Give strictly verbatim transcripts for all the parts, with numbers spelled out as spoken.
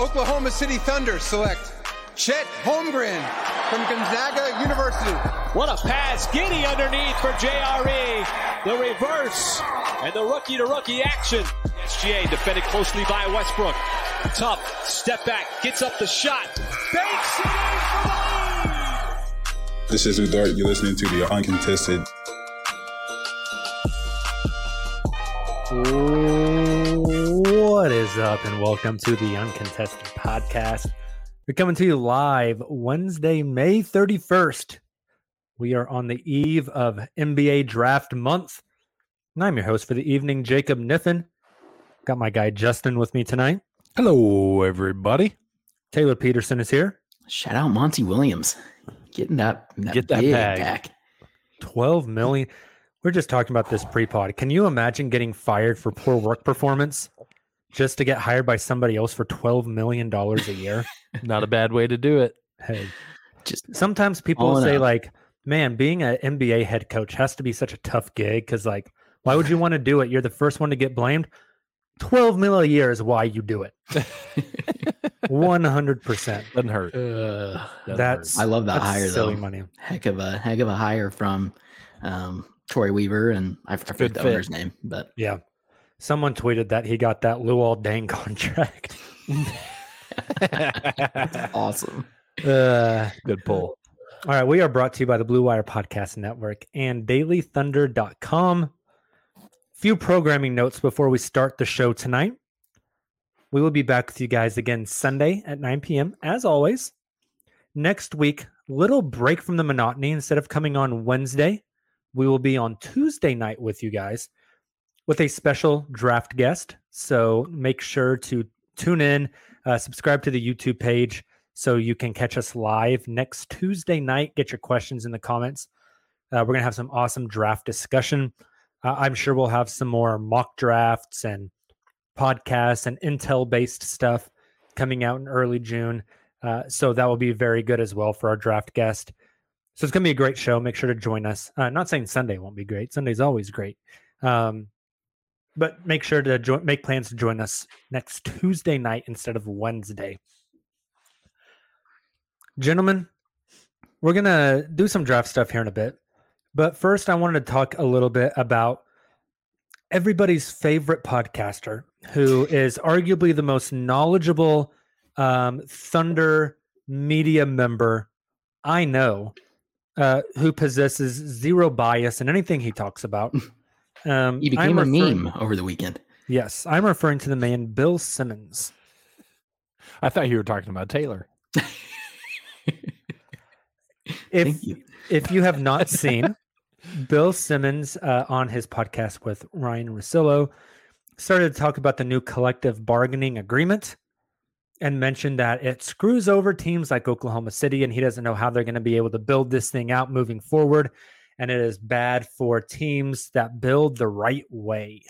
Oklahoma City Thunder select Chet Holmgren from Gonzaga University. What a pass. Giddey underneath for J R E. The reverse and the rookie-to-rookie action. S G A defended closely by Westbrook. Tough step back. Gets up the shot. Banks it in for the... This is Dart. You're listening to the Uncontested. What is up, and welcome to the Uncontested Podcast. We're coming to you live Wednesday, May thirty-first. We are on the eve of N B A Draft Month, and I'm your host for the evening, Jacob Niffin. Got my guy Justin with me tonight. Hello, everybody. Taylor Peterson is here. Shout out Monty Williams. Getting that, that Get that big pack. twelve million. We're just talking about this pre-pod. Can you imagine getting fired for poor work performance? Just to get hired by somebody else for twelve million dollars a year. Not a bad way to do it. Hey, just sometimes people say, out. like, man, being an N B A head coach has to be such a tough gig because, like, why would you want to do it? You're the first one to get blamed. twelve mil a year is why you do it. one hundred percent. Doesn't hurt. Uh, Doesn't that's hurt. I love that hire, silly though. Money. Heck of a heck of a hire from um, Troy Weaver, and I forget the fit. owner's name, but yeah. Someone tweeted that he got that Luol Deng contract. That's awesome. Uh, Good pull. All right. We are brought to you by the Blue Wire Podcast Network and daily thunder dot com. Few programming notes before we start the show tonight. We will be back with you guys again Sunday at nine p.m. as always. Next week, little break from the monotony. Instead of coming on Wednesday, we will be on Tuesday night with you guys, with a special draft guest. So make sure to tune in, uh, subscribe to the YouTube page so you can catch us live next Tuesday night. Get your questions in the comments. Uh, we're going to have some awesome draft discussion. Uh, I'm sure we'll have some more mock drafts and podcasts and intel-based stuff coming out in early June. Uh, so that will be very good as well for our draft guest. So it's going to be a great show. Make sure to join us. Uh, not saying Sunday won't be great. Sunday's always great. Um, But make sure to jo- make plans to join us next Tuesday night instead of Wednesday. Gentlemen, we're going to do some draft stuff here in a bit. But first, I wanted to talk a little bit about everybody's favorite podcaster, who is arguably the most knowledgeable um, Thunder media member I know, uh, who possesses zero bias in anything he talks about. Um, he became I'm a refer- meme over the weekend. Yes, I'm referring to the man Bill Simmons. I thought you were talking about Taylor. if you. if you have not seen Bill Simmons uh, on his podcast with Ryan Russillo, started to talk about the new collective bargaining agreement and mentioned that it screws over teams like Oklahoma City, and he doesn't know how they're going to be able to build this thing out moving forward. And it is bad for teams that build the right way.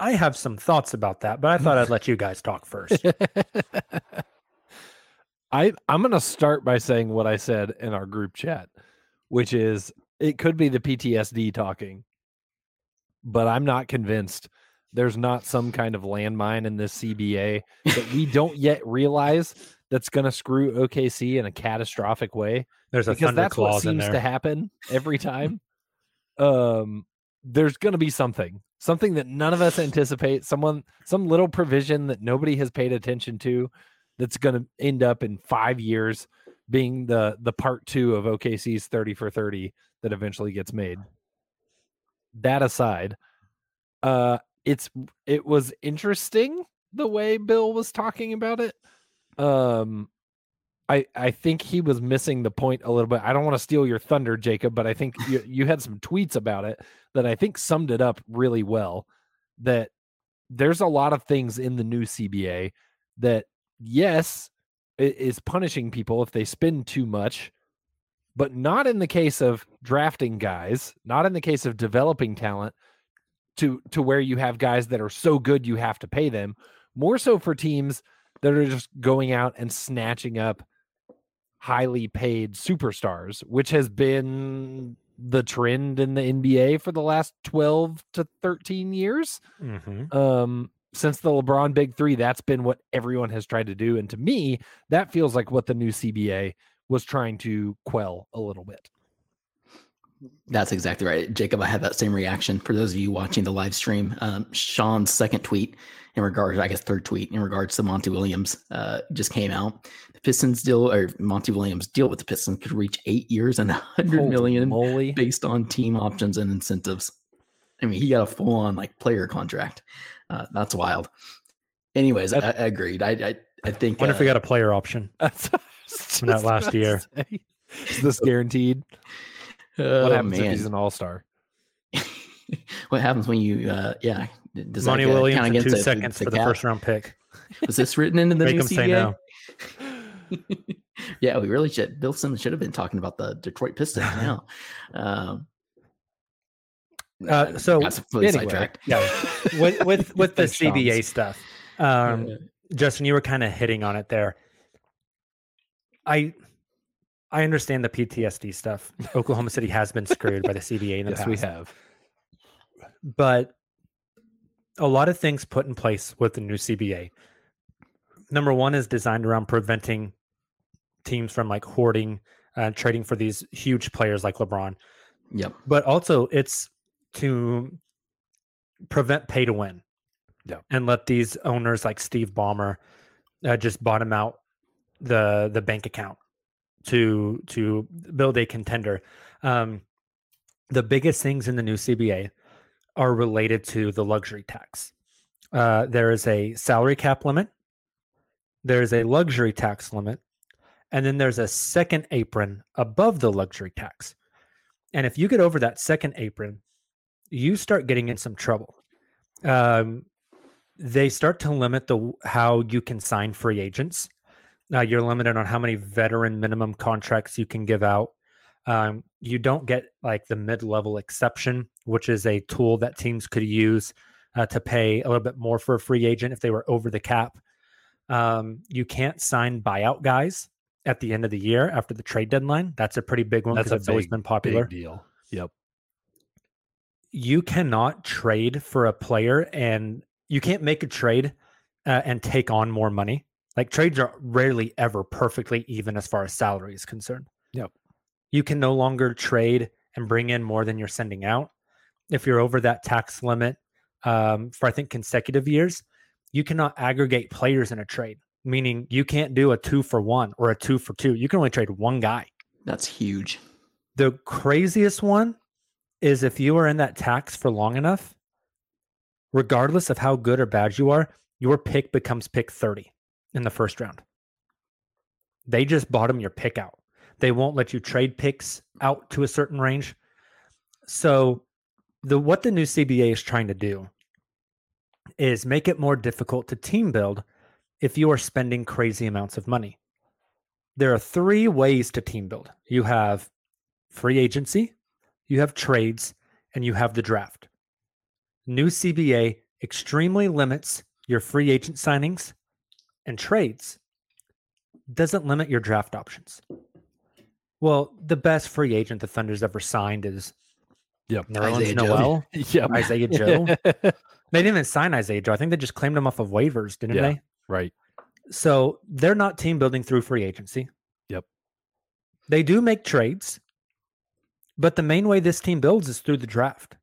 I have some thoughts about that, but I thought I'd let you guys talk first. I, I'm going to start by saying what I said in our group chat, which is it could be the P T S D talking, but I'm not convinced there's not some kind of landmine in this C B A that we don't yet realize that's going to screw O K C in a catastrophic way. There's a thunder clause in there. Because that's what seems to happen every time. Um, there's going to be something, something that none of us anticipate, someone, some little provision that nobody has paid attention to that's going to end up in five years being the the part two of O K C's thirty for thirty that eventually gets made. That aside, uh, it's it was interesting the way Bill was talking about it. Um, I I think he was missing the point a little bit. I don't want to steal your thunder, Jacob, but I think you, you had some tweets about it that I think summed it up really well, that there's a lot of things in the new C B A that, yes, it is punishing people if they spend too much, but not in the case of drafting guys, not in the case of developing talent to, to where you have guys that are so good you have to pay them, more so for teams that are just going out and snatching up highly paid superstars, which has been the trend in the N B A for the last twelve to thirteen years. Mm-hmm. Um, since the LeBron Big Three, that's been what everyone has tried to do. And to me, that feels like what the new C B A was trying to quell a little bit. That's exactly right. Jacob, I had that same reaction. For those of you watching the live stream, um, Sean's second tweet in regards, I guess third tweet in regards to Monty Williams uh, just came out. The Pistons deal, or Monty Williams deal with the Pistons, could reach eight years and one hundred million dollars moly, based on team options and incentives. I mean, he got a full-on like player contract. Uh, that's wild. Anyways, I, I agreed. I I, I think. I wonder uh, if we got a player option from that last year. Say, is this guaranteed? Uh, what happens man. if he's an all-star? What happens when you, uh, yeah. Does Monty Williams for two the, seconds the for the first-round pick. Was this written into the Make new him say no. Yeah, we really should. Bill Simmons should have been talking about the Detroit Pistons now. Um, uh, so, anyway, yeah, with, with, with the C B A stuff, um, yeah. Justin, you were kind of hitting on it there. I... I understand the P T S D stuff. Oklahoma City has been screwed by the C B A in the yes, past. Yes, we have. But a lot of things put in place with the new C B A. Number one is designed around preventing teams from like hoarding and uh, trading for these huge players like LeBron. Yep. But also it's to prevent pay to win. Yep. And let these owners like Steve Ballmer uh, just bottom out the the bank account to to build a contender. Um, the biggest things in the new C B A are related to the luxury tax. Uh, there is a salary cap limit. There is a luxury tax limit. And then there's a second apron above the luxury tax. And if you get over that second apron, you start getting in some trouble. Um, they start to limit the how you can sign free agents. Now uh, you're limited on how many veteran minimum contracts you can give out. Um, you don't get like the mid-level exception, which is a tool that teams could use uh, to pay a little bit more for a free agent if they were over the cap. Um, you can't sign buyout guys at the end of the year after the trade deadline. That's a pretty big one because it's always been popular. Big deal. Yep. You cannot trade for a player, and you can't make a trade uh, and take on more money. Like trades are rarely ever perfectly even as far as salary is concerned. Yep. You can no longer trade and bring in more than you're sending out. If you're over that tax limit um, for, I think, consecutive years, you cannot aggregate players in a trade, meaning you can't do a two for one or a two for two. You can only trade one guy. That's huge. The craziest one is if you are in that tax for long enough, regardless of how good or bad you are, your pick becomes pick thirty. In the first round. They just bottom your pick out. They won't let you trade picks out to a certain range. So the what the new C B A is trying to do is make it more difficult to team build if you are spending crazy amounts of money. There are three ways to team build. You have free agency, you have trades, and you have the draft. New C B A extremely limits your free agent signings and trades, doesn't limit your draft options. Well, the best free agent the Thunder's ever signed is yep. Nerlens Noel, yep. Isaiah Joe. They didn't even sign Isaiah Joe. I think they just claimed him off of waivers, didn't yeah, they? Right. So they're not team building through free agency. Yep. They do make trades, but the main way this team builds is through the draft.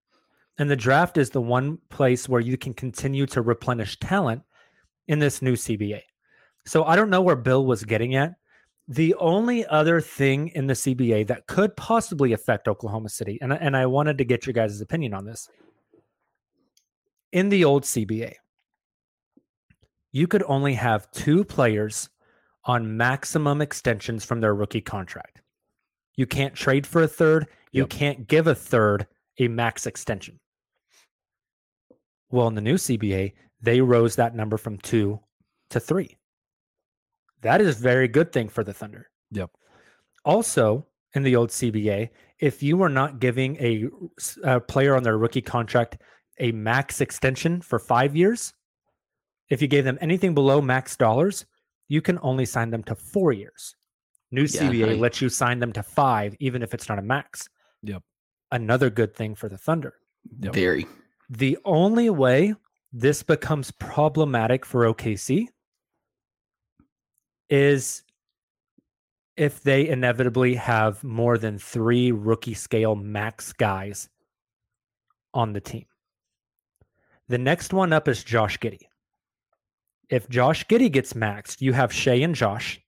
And the draft is the one place where you can continue to replenish talent in this new C B A. So I don't know where Bill was getting at. The only other thing in the C B A that could possibly affect Oklahoma City, and, and I wanted to get your guys' opinion on this. In the old C B A, you could only have two players on maximum extensions from their rookie contract. You can't trade for a third. You yep. can't give a third a max extension. Well, in the new C B A, they rose that number from two to three. That is a very good thing for the Thunder. Yep. Also, in the old C B A, if you were not giving a, a player on their rookie contract a max extension for five years, if you gave them anything below max dollars, you can only sign them to four years. New yeah, C B A right. lets you sign them to five, even if it's not a max. Yep. Another good thing for the Thunder. Yep. Very. The only way this becomes problematic for O K C is if they inevitably have more than three rookie scale max guys on the team. The next one up is Josh Giddey. If Josh Giddey gets maxed, you have Shai and Josh.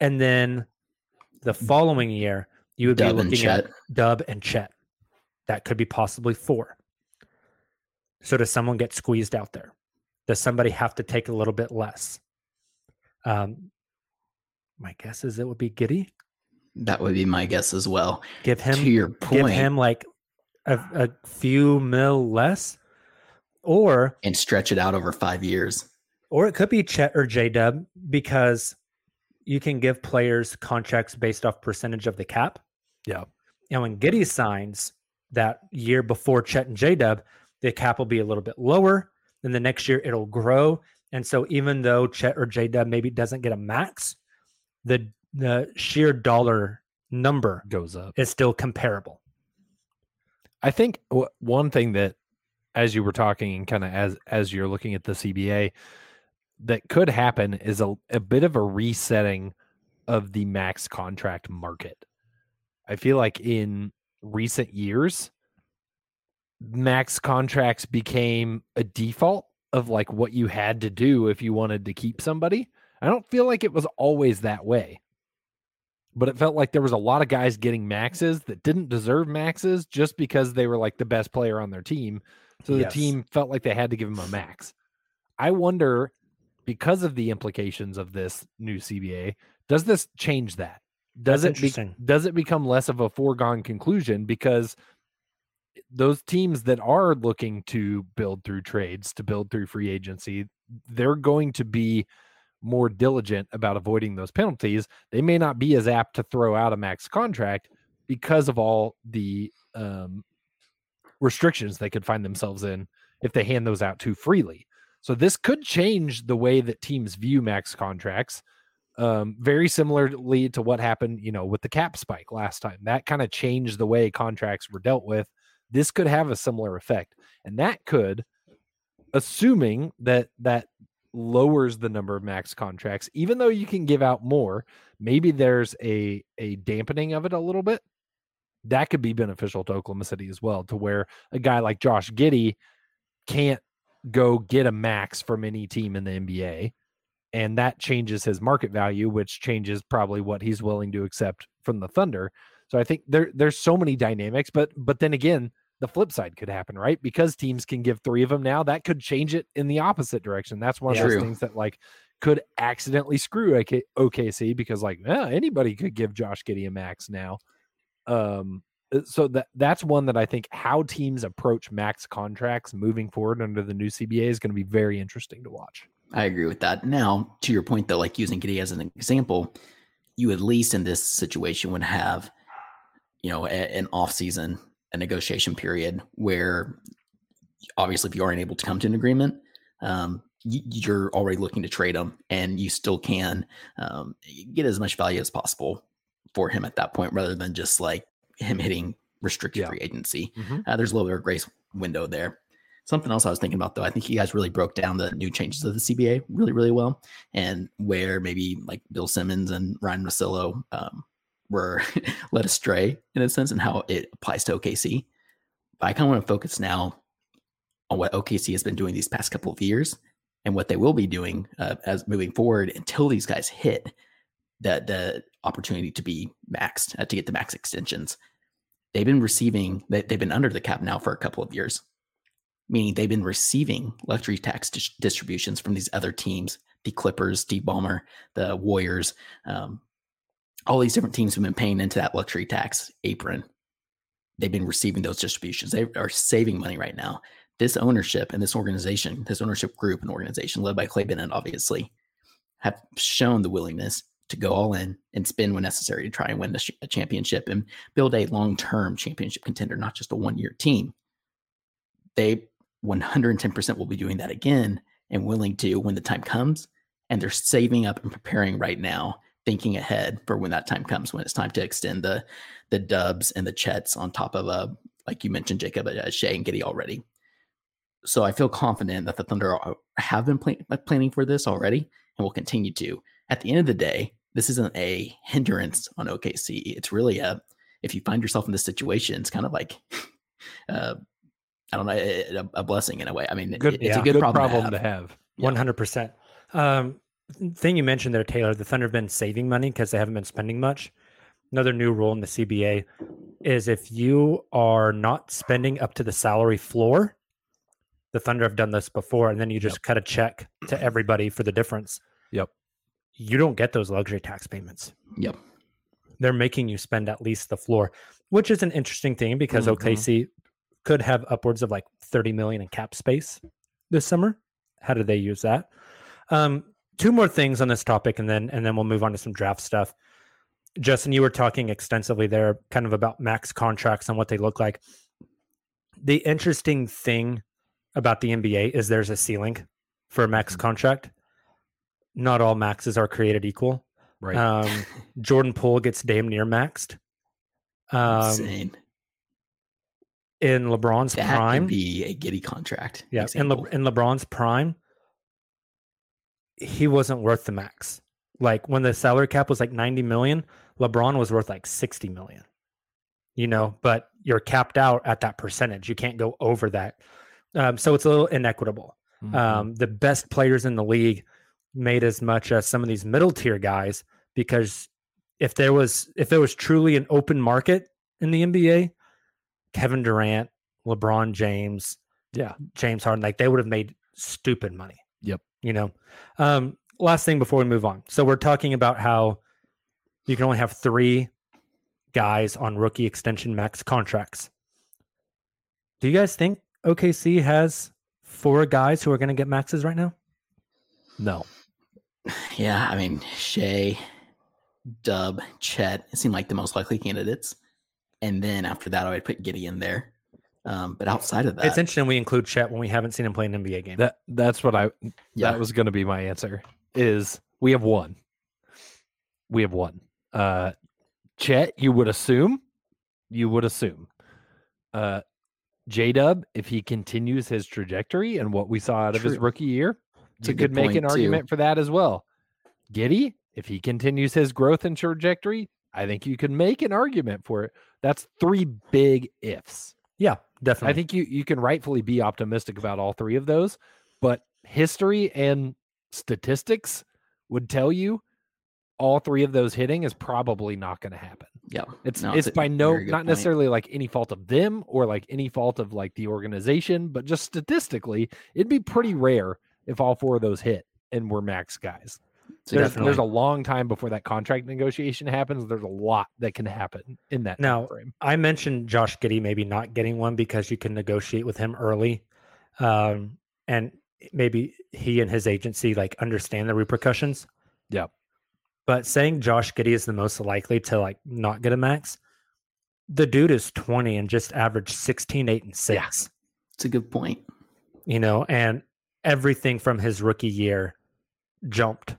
And then the following year, you would Dub be looking at Dub and Chet. That could be possibly four. So does someone get squeezed out there? Does somebody have to take a little bit less? Um, my guess is it would be Giddey. That would be my guess as well. Give him to your point. Give him like a, a few mil less, or and stretch it out over five years. Or it could be Chet or J Dub, because you can give players contracts based off percentage of the cap. Yeah. And when Giddey signs that year before Chet and J Dub, the cap will be a little bit lower. Then the next year it'll grow. And so even though Chet or J-Dub maybe doesn't get a max, the the sheer dollar number goes up. It's still comparable. I think w- one thing that, as you were talking and kind of as as you're looking at the C B A, that could happen is a, a bit of a resetting of the max contract market. I feel like in recent years, max contracts became a default of like what you had to do if you wanted to keep somebody. I don't feel like it was always that way, but it felt like there was a lot of guys getting maxes that didn't deserve maxes just because they were like the best player on their team. So the yes. team felt like they had to give him a max. I wonder, because of the implications of this new C B A, does this change that? Does That's it be, does it become less of a foregone conclusion, because those teams that are looking to build through trades, to build through free agency, they're going to be more diligent about avoiding those penalties. They may not be as apt to throw out a max contract because of all the um, restrictions they could find themselves in if they hand those out too freely. So this could change the way that teams view max contracts, um, very similarly to what happened, you know, with the cap spike last time. That kind of changed the way contracts were dealt with. This could have a similar effect, and that could, assuming that that lowers the number of max contracts, even though you can give out more, maybe there's a, a dampening of it a little bit. That could be beneficial to Oklahoma City as well, to where a guy like Josh Giddey can't go get a max from any team in the N B A, and that changes his market value, which changes probably what he's willing to accept from the Thunder. So I think there there's so many dynamics, but but then again, the flip side could happen, right? Because teams can give three of them now. That could change it in the opposite direction. That's one of True. those things that like could accidentally screw O K C, because like yeah, anybody could give Josh Giddey a max now. Um, so that that's one that I think how teams approach max contracts moving forward under the new C B A is going to be very interesting to watch. I agree with that. Now, to your point though, like using Giddey as an example, you at least in this situation would have, you know, an off season, a negotiation period where obviously if you aren't able to come to an agreement, um, you're already looking to trade them, and you still can um, get as much value as possible for him at that point, rather than just like him hitting restricted yeah. free agency. Mm-hmm. Uh, there's a little bit of grace window there. Something else I was thinking about, though, I think you guys really broke down the new changes of the C B A really, really well, and where maybe like Bill Simmons and Ryan Russillo um, were led astray in a sense, and how it applies to O K C. But I kind of want to focus now on what O K C has been doing these past couple of years and what they will be doing uh, as moving forward until these guys hit the, the opportunity to be maxed, uh, to get the max extensions. They've been receiving, they, they've been under the cap now for a couple of years, meaning they've been receiving luxury tax dis- distributions from these other teams, the Clippers, Steve Ballmer, the Warriors, um, all these different teams who've been paying into that luxury tax apron. They've been receiving those distributions. They are saving money right now. This ownership and this organization, this ownership group and organization led by Clay Bennett, obviously, have shown the willingness to go all in and spend when necessary to try and win a championship and build a long-term championship contender, not just a one-year team. They one hundred ten percent will be doing that again and willing to when the time comes. And they're saving up and preparing right now, thinking ahead for when that time comes, when it's time to extend the the Dubs and the Chets on top of, uh, like you mentioned, Jacob, uh, Shai and Giddey already. So I feel confident that the Thunder have been plan- planning for this already and will continue to. At the end of the day, this isn't a hindrance on O K C. It's really a, if you find yourself in this situation, it's kind of like, uh, I don't know, a, a blessing in a way. I mean, good, it's yeah, a good, good problem, problem to have. To have. one hundred percent. Um, thing you mentioned there, Taylor, the Thunder have been saving money because they haven't been spending much. Another new rule in the C B A is if you are not spending up to the salary floor, the Thunder have done this before, and then you just yep. cut a check to everybody for the difference. Yep. You don't get those luxury tax payments. Yep. They're making you spend at least the floor, which is an interesting thing because mm-hmm. O K C could have upwards of like thirty million in cap space this summer. How do they use that? Um, two more things on this topic, and then and then we'll move on to some draft stuff. Justin, you were talking extensively there kind of about max contracts and what they look like. The interesting thing about the N B A is there's a ceiling for a max contract. Not all maxes are created equal. Right. Um, Jordan Poole gets damn near maxed. Um, Insane. In LeBron's that prime, could be a Giddey contract. Yeah. In, Le- in LeBron's prime, he wasn't worth the max. Like when the salary cap was like ninety million, LeBron was worth like sixty million. You know, but you're capped out at that percentage. You can't go over that. Um, so it's a little inequitable. Mm-hmm. Um, the best players in the league made as much as some of these middle tier guys, because if there was if there was truly an open market in the N B A, Kevin Durant, LeBron James, yeah, James Harden, like they would have made stupid money. Yep. You know, um, last thing before we move on. So we're talking about how you can only have three guys on rookie extension max contracts. Do you guys think O K C has four guys who are going to get maxes right now? No. Yeah, I mean, Shai, Dub, Chet seem like the most likely candidates. And then after that, I would put Giddey in there. Um, but outside of that... It's interesting we include Chet when we haven't seen him play an N B A game. That That's what I... Yeah. That was going to be my answer, is we have one. We have one. Uh, Chet, you would assume. You would assume. Uh J-Dub, if he continues his trajectory and what we saw out of True. his rookie year, you could make an too. argument for that as well. Giddey, if he continues his growth and trajectory, I think you can make an argument for it. That's three big ifs. Yeah, definitely. I think you, you can rightfully be optimistic about all three of those, but history and statistics would tell you all three of those hitting is probably not going to happen. Yeah. It's no, it's, it's by no, not point. necessarily like any fault of them or like any fault of like the organization, but just statistically, it'd be pretty rare if all four of those hit and we're max guys. So there's, there's a long time before that contract negotiation happens. There's a lot that can happen in that now, frame. I mentioned Josh Giddey maybe not getting one because you can negotiate with him early. Um, and maybe he and his agency like understand the repercussions. Yeah. But saying Josh Giddey is the most likely to like not get a max, the dude is twenty and just averaged sixteen, eight, and six. Yeah. It's a good point. You know, and everything from his rookie year jumped.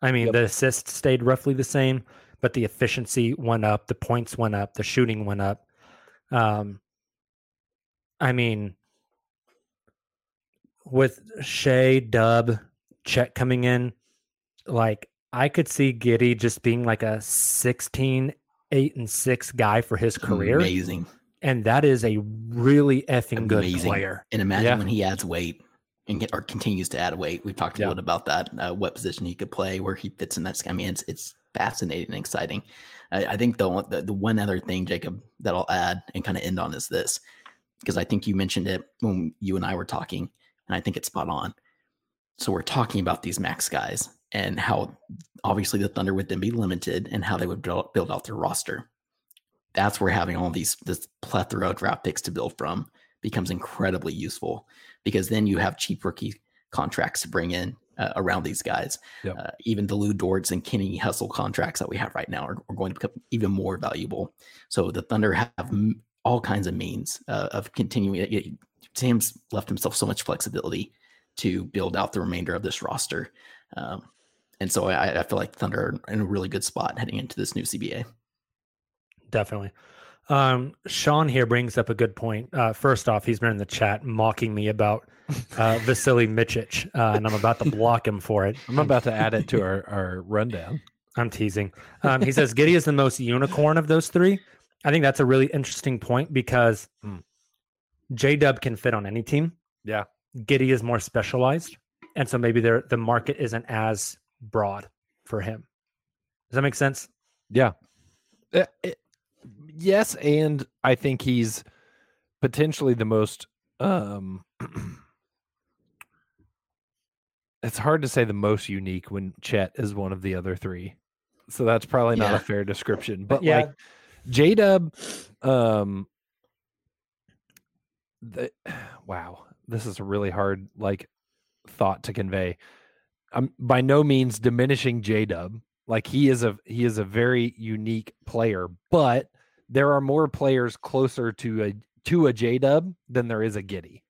I mean, yep. the assists stayed roughly the same. but the efficiency went up, the points went up, the shooting went up. Um, I mean, with Shai, Dub, Chet coming in, like I could see Giddey just being like a sixteen, eight and six guy for his career. Amazing. And that is a really effing good amazing. player. And imagine yeah. when he adds weight and get, or continues to add weight. We've talked a yeah. little bit about that, uh, what position he could play, where he fits in that. I mean, it's, it's fascinating and exciting. I, I think the, the the one other thing, Jacob, that I'll add and kind of end on is this, because I think you mentioned it when you and I were talking, and I think it's spot on. So we're talking about these max guys and how obviously the Thunder would then be limited and how they would build, build out their roster. That's where having all these, this plethora of draft picks to build from becomes incredibly useful, because then you have cheap rookie contracts to bring in uh, around these guys. Yep. Uh, even the Lou Dortz and Kenny Hustle contracts that we have right now are, are going to become even more valuable. So the Thunder have all kinds of means uh, of continuing. Sam's left himself so much flexibility to build out the remainder of this roster. Um, and so I, I feel like Thunder are in a really good spot heading into this new C B A. Definitely. Um, Sean here brings up a good point. Uh, first off, he's been in the chat mocking me about uh, Vasily Mičić, uh, and I'm about to block him for it. I'm about to add it to our, our rundown. I'm teasing. Um, he says, Giddey is the most unicorn of those three. I think that's a really interesting point, because mm. J-Dub can fit on any team. Yeah. Giddey is more specialized, and so maybe there the market isn't as broad for him. Does that make sense? Yeah. It, it, yes, and I think he's potentially the most um it's hard to say the most unique when Chet is one of the other three. So that's probably not yeah. a fair description. But yeah. like J-Dub, um the, wow, this is a really hard like thought to convey. I'm by no means diminishing J-Dub. Like he is a he is a very unique player, but there are more players closer to a to a J-Dub than there is a Giddey.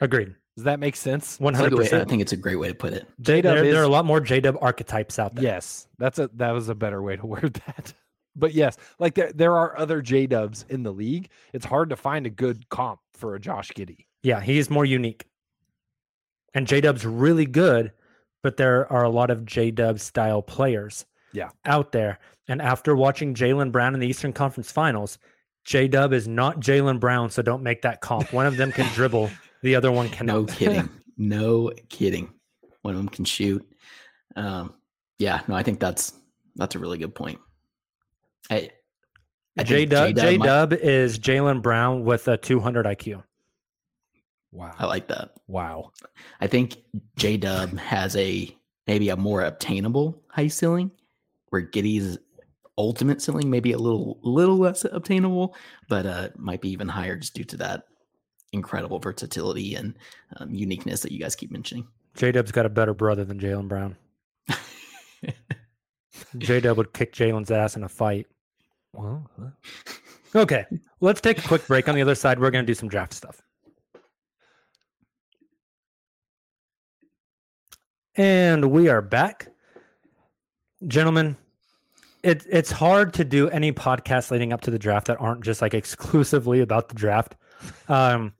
Agreed. Does that make sense? One hundred percent. I think it's a great way to put it. J-Dub there, is, there are a lot more J-Dub archetypes out there. Yes, that's a that was a better way to word that. But yes, like there there are other J-Dubs in the league. It's hard to find a good comp for a Josh Giddey. Yeah, he is more unique, and J-Dub's really good. But there are a lot of J-Dub style players yeah. out there. And after watching Jaylen Brown in the Eastern Conference Finals, J-Dub is not Jaylen Brown, so don't make that comp. One of them can dribble, the other one cannot. No kidding. No kidding. One of them can shoot. Um, yeah, no, I think that's that's a really good point. I, I J-Dub, J-Dub, J-Dub might... is Jaylen Brown with a two hundred I Q. Wow. I like that. Wow. I think J-Dub has a maybe a more obtainable high ceiling, where Giddey's ultimate ceiling maybe a little little less obtainable, but uh might be even higher just due to that incredible versatility and um, uniqueness that you guys keep mentioning. J-Dub's got a better brother than Jaylen Brown. J-Dub would kick Jaylen's ass in a fight. Well, huh? Okay. Let's take a quick break. On the other side, we're going to do some draft stuff. And we are back. Gentlemen, it, it's hard to do any podcasts leading up to the draft that aren't just like exclusively about the draft. Um,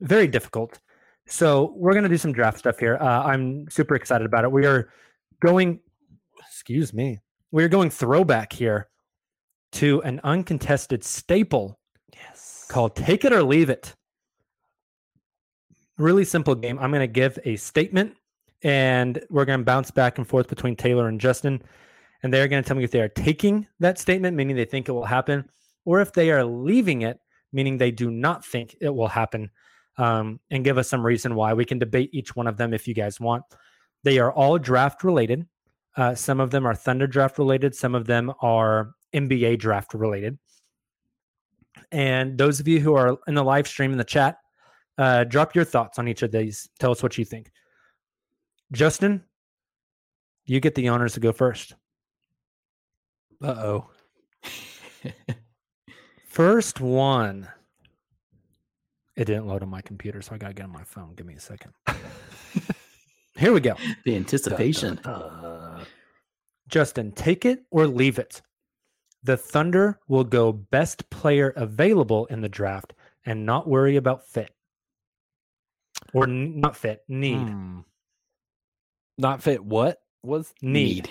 very difficult. So we're going to do some draft stuff here. Uh, I'm super excited about it. We are going, excuse me, we are going throwback here to an uncontested staple yes. called Take It or Leave It. Really simple game. I'm going to give a statement, and we're going to bounce back and forth between Taylor and Justin. And they're going to tell me if they are taking that statement, meaning they think it will happen, or if they are leaving it, meaning they do not think it will happen, um, and give us some reason why. We can debate each one of them if you guys want. They are all draft related. Uh, some of them are Thunder draft related. Some of them are N B A draft related. And those of you who are in the live stream in the chat, uh, drop your thoughts on each of these. Tell us what you think. Justin, you get the honors to go first. Uh-oh. First one. It didn't load on my computer, so I got to get on my phone. Give me a second. Here we go. The anticipation. Da, da, da. Justin, take it or leave it. The Thunder will go best player available in the draft and not worry about fit. Or n- not fit, need. Hmm. Not fit what? Was need.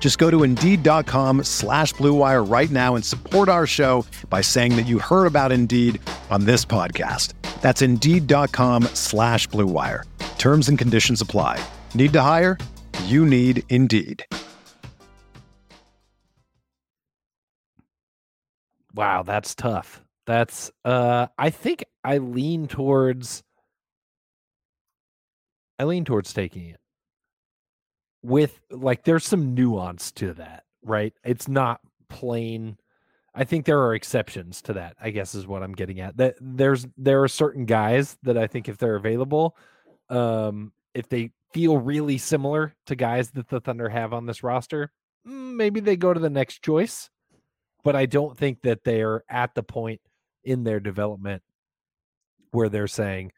Just go to Indeed.com slash Blue Wire right now and support our show by saying that you heard about Indeed on this podcast. That's Indeed.com slash Blue Wire. Terms and conditions apply. Need to hire? You need Indeed. Wow, that's tough. That's, uh, I think I lean towards, I lean towards taking it with, like, there's some nuance to that, right? It's not plain. I think there are exceptions to that, I guess is what I'm getting at. That there's, there are certain guys that I think if they're available, um, if they feel really similar to guys that the Thunder have on this roster, maybe they go to the next choice. But I don't think that they're at the point in their development where they're saying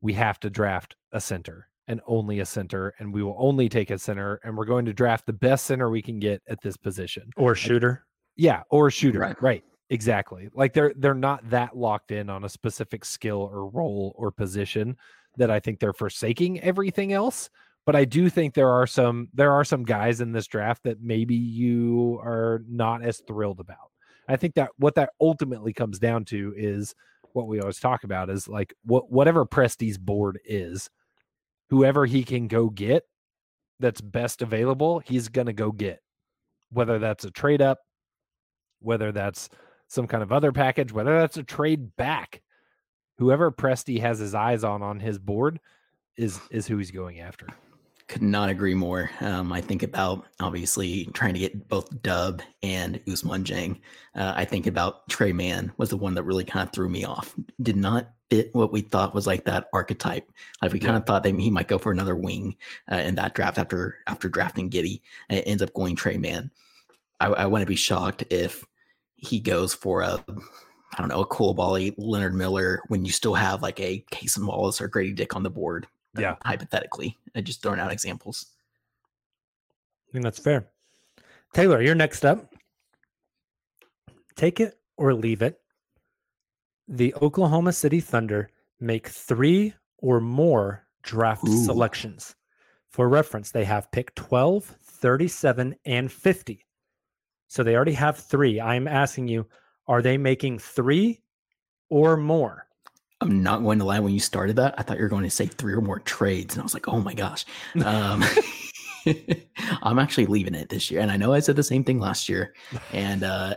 we have to draft a center and only a center, and we will only take a center, and we're going to draft the best center we can get at this position. Or shooter. Yeah, or shooter. Right. right. Exactly. Like they're they're not that locked in on a specific skill or role or position that I think they're forsaking everything else. But I do think there are some there are some guys in this draft that maybe you are not as thrilled about. I think that what that ultimately comes down to is what we always talk about is like what whatever Presti's board is, whoever he can go get that's best available, he's going to go get. Whether that's a trade up, whether that's some kind of other package, whether that's a trade back, whoever Presti has his eyes on on his board is is who he's going after. Could not agree more. Um, I think about obviously trying to get both Dub and Ousmane Dieng. Uh, I think about Tre Mann was the one that really kind of threw me off. Did not fit what we thought was like that archetype. Like we yeah. kind of thought that he might go for another wing uh, in that draft after after drafting Giddey. And it ends up going Tre Mann. I, I wouldn't be shocked if he goes for a, I don't know, a Coulibaly, Leonard Miller, when you still have like a Cason Wallace or Grady Dick on the board. Yeah, hypothetically, I just throwing out examples. I think that's fair. Taylor, you're next up. Take it or leave it. The Oklahoma City Thunder make three or more draft Ooh. selections. For reference, they have pick twelve, thirty-seven, and fifty. So they already have three. I'm asking you, are they making three or more? I'm not going to lie. When you started that, I thought you were going to say three or more trades. And I was like, oh my gosh, um, I'm actually leaving it this year. And I know I said the same thing last year and uh,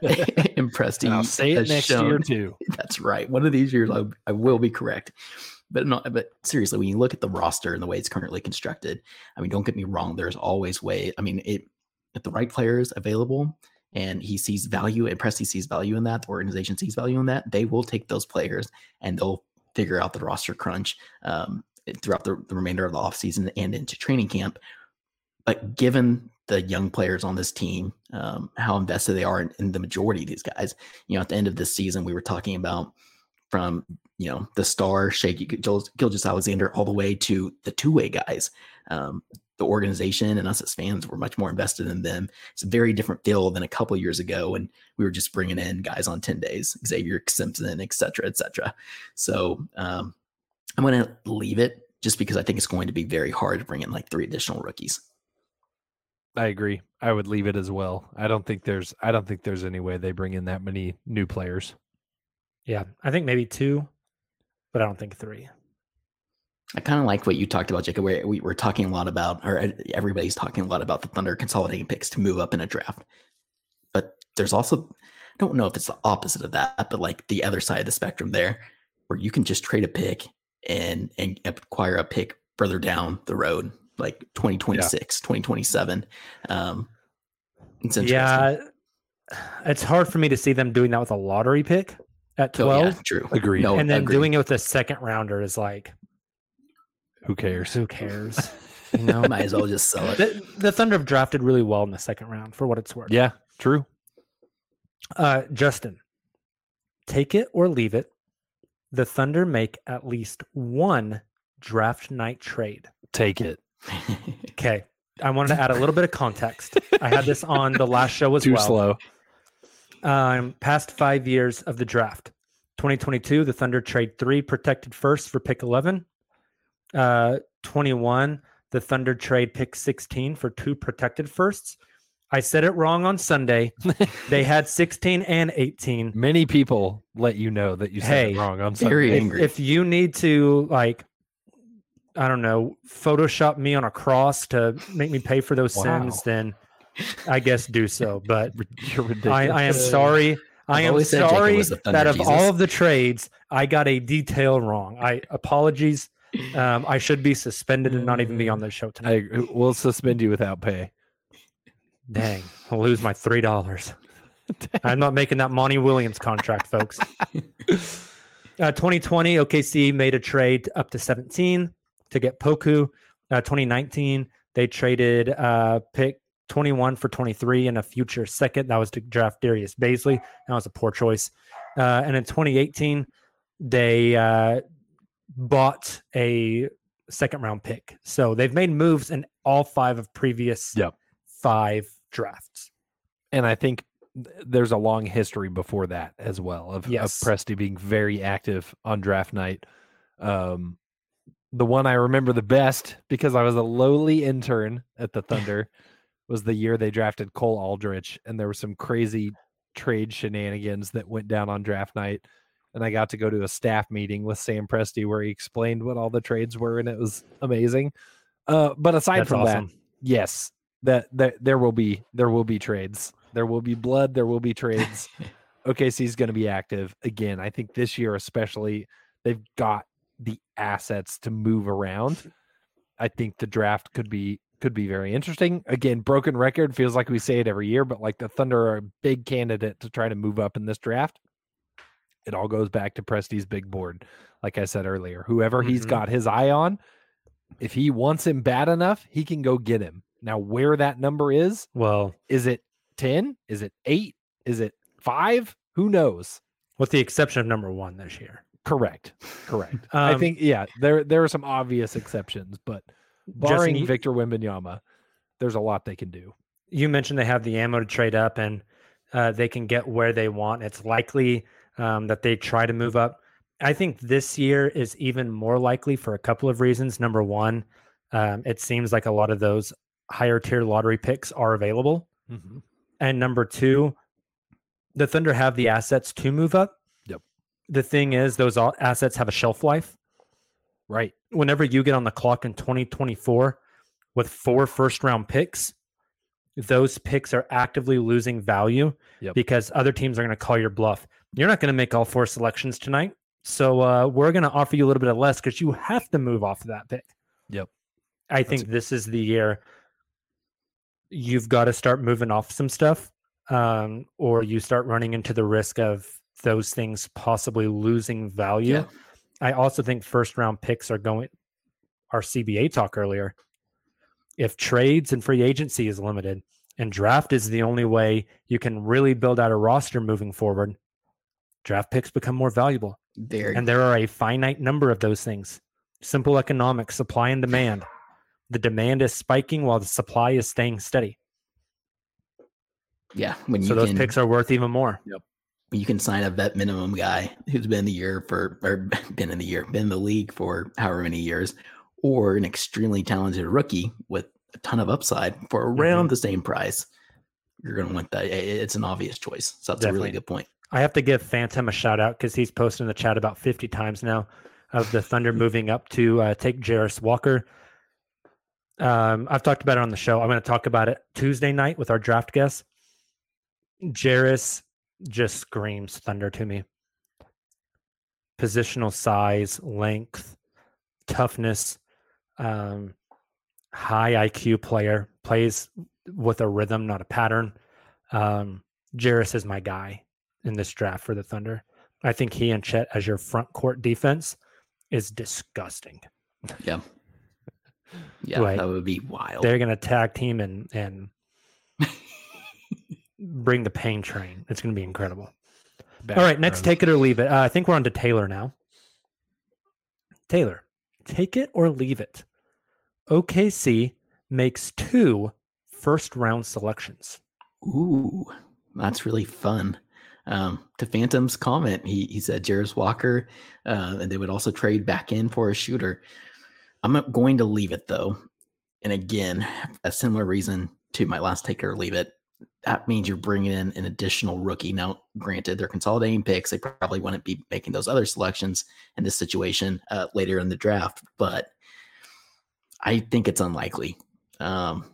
impressed. And I'll say it next shown. year too. That's right. One of these years I, I will be correct, but not, but seriously, when you look at the roster and the way it's currently constructed, I mean, don't get me wrong. There's always way. I mean, it, if the right player is available, and he sees value and Presti sees value in that, the organization sees value in that, they will take those players and they'll figure out the roster crunch um, throughout the, the remainder of the offseason and into training camp. But given the young players on this team, um, how invested they are in, in the majority of these guys, you know, at the end of this season, we were talking about from, you know, the star, Shai Gilgeous-Alexander, all the way to the two-way guys. Um, the organization and us as fans were much more invested in them. It's a very different feel than a couple of years ago when we were just bringing in guys on ten days, Xavier Simpson, et cetera, et cetera. So um, I'm going to leave it just because I think it's going to be very hard to bring in like three additional rookies. I agree. I would leave it as well. I don't think there's I don't think there's any way they bring in that many new players. Yeah, I think maybe two, but I don't think three. I kind of like what you talked about, Jacob, where we were talking a lot about, or everybody's talking a lot about the Thunder consolidating picks to move up in a draft. But there's also, I don't know if it's the opposite of that, but like the other side of the spectrum there, where you can just trade a pick and, and acquire a pick further down the road, like twenty twenty-six, yeah. twenty twenty-seven. Um, it's interesting. Yeah, it's hard for me to see them doing that with a lottery pick at twelve. Oh, yeah, true. Agreed. No, and then agreed. Doing it with a second rounder is like, who cares? Who cares? You know, might as well just sell it. The, the Thunder have drafted really well in the second round for what it's worth. Yeah, true. Uh, Justin, take it or leave it. The Thunder make at least one draft night trade. Take it. Okay. I wanted to add a little bit of context. I had this on the last show as Too well. Too slow. Um, past five years of the draft. twenty twenty-two, the Thunder trade three protected first for pick eleven. Uh, twenty-one, the Thunder trade pick sixteen for two protected firsts. I said it wrong on Sunday. They had sixteen and eighteen. Many people let you know that you said hey, it wrong on Sunday. Very angry. If, if you need to, like, I don't know, Photoshop me on a cross to make me pay for those wow. sins, then I guess do so. But You're ridiculous. I, I am sorry. I am sorry that of Jesus. all of the trades, I got a detail wrong. I apologies. Um, I should be suspended and not even be on the show tonight. I, we'll suspend you without pay. Dang, I'll lose my three dollars. I'm not making that Monty Williams contract, folks. Uh, twenty twenty, O K C made a trade up to seventeen to get Poku. Uh, twenty nineteen, they traded uh, pick twenty-one for twenty-three and a future second. That was to draft Darius Bazley. That was a poor choice. Uh, and in twenty eighteen, they... Uh, bought a second round pick. So they've made moves in all five of previous yep. five drafts. And I think there's a long history before that as well of, yes. of Presti being very active on draft night. Um, the one I remember the best because I was a lowly intern at the Thunder was the year they drafted Cole Aldrich. And there were some crazy trade shenanigans that went down on draft night. And I got to go to a staff meeting with Sam Presti where he explained what all the trades were, and it was amazing. Uh, but aside That's from awesome. that, yes, that, that there will be there will be trades. There will be blood. There will be trades. O K C is going to be active again. I think this year especially, they've got the assets to move around. I think the draft could be could be very interesting. Again, broken record, feels like we say it every year, but like the Thunder are a big candidate to try to move up in this draft. It all goes back to Presti's big board. Like I said earlier, whoever he's mm-hmm. got his eye on, if he wants him bad enough, he can go get him. Now, where that number is, well, is it ten? Is it eight? Is it five? Who knows? With the exception of number one this year. Correct. Correct. um, I think, yeah, there, there are some obvious exceptions, but barring Justin, Victor Wembanyama, there's a lot they can do. You mentioned they have the ammo to trade up and uh, they can get where they want. It's likely... Um, that they try to move up. I think this year is even more likely for a couple of reasons. Number one, um, it seems like a lot of those higher tier lottery picks are available. Mm-hmm. And number two, the Thunder have the assets to move up. Yep. The thing is, those assets have a shelf life. Right. Whenever you get on the clock in twenty twenty-four with four first round picks, those picks are actively losing value yep. because other teams are going to call your bluff. You're not going to make all four selections tonight. So uh, we're going to offer you a little bit of less because you have to move off of that pick. Yep. I That's think a- this is the year you've got to start moving off some stuff um, or you start running into the risk of those things possibly losing value. Yeah. I also think first round picks are going our C B A talk earlier. If trades and free agency is limited and draft is the only way you can really build out a roster moving forward, draft picks become more valuable. There and there are a finite number of those things. Simple economics, supply and demand. The demand is spiking while the supply is staying steady. Yeah. When you so those can, picks are worth even more. Yep. You can sign a vet minimum guy who's been in the year for, or been in the year, been in the league for however many years, or an extremely talented rookie with a ton of upside for around mm-hmm. the same price, you're going to want that. It's an obvious choice. So that's Definitely. a really good point. I have to give Phantom a shout out because he's posted in the chat about fifty times now of the Thunder moving up to uh, take Jarace Walker. Um, I've talked about it on the show. I'm going to talk about it Tuesday night with our draft guest. Jarace just screams Thunder to me. Positional size, length, toughness, um, high I Q player, plays with a rhythm, not a pattern. Um, Jarace is my guy in this draft for the Thunder. I think he and Chet as your front court defense is disgusting. Yeah. Yeah, like, that would be wild. They're going to tag team and, and bring the pain train. It's going to be incredible. Back All right, next, take it or leave it. Uh, I think we're on to Taylor now. Taylor, take it or leave it. O K C makes two first-round selections. Ooh, that's really fun. Um, to Phantom's comment, he he said Jarace Walker, uh, and they would also trade back in for a shooter. I'm going to leave it, though. And again, a similar reason to my last take it or leave it. That means you're bringing in an additional rookie. Now, granted, they're consolidating picks. They probably wouldn't be making those other selections in this situation uh, later in the draft, but I think it's unlikely. Um,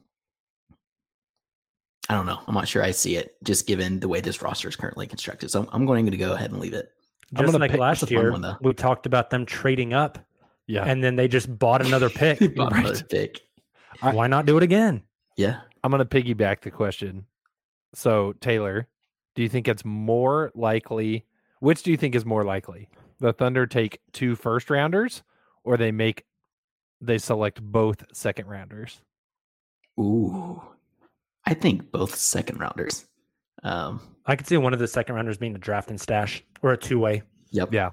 I don't know. I'm not sure I see it, just given the way this roster is currently constructed. So I'm going to go ahead and leave it. Just I'm like pick, last year, one, we talked about them trading up, yeah, and then they just bought another pick. bought right? another pick. Why not do it again? Yeah. I'm going to piggyback the question. So, Taylor, do you think it's more likely? Which do you think is more likely? The Thunder take two first rounders, or they make they select both second rounders? Ooh, I think both second rounders. Um, I could see one of the second rounders being a draft and stash or a two way. Yep. Yeah.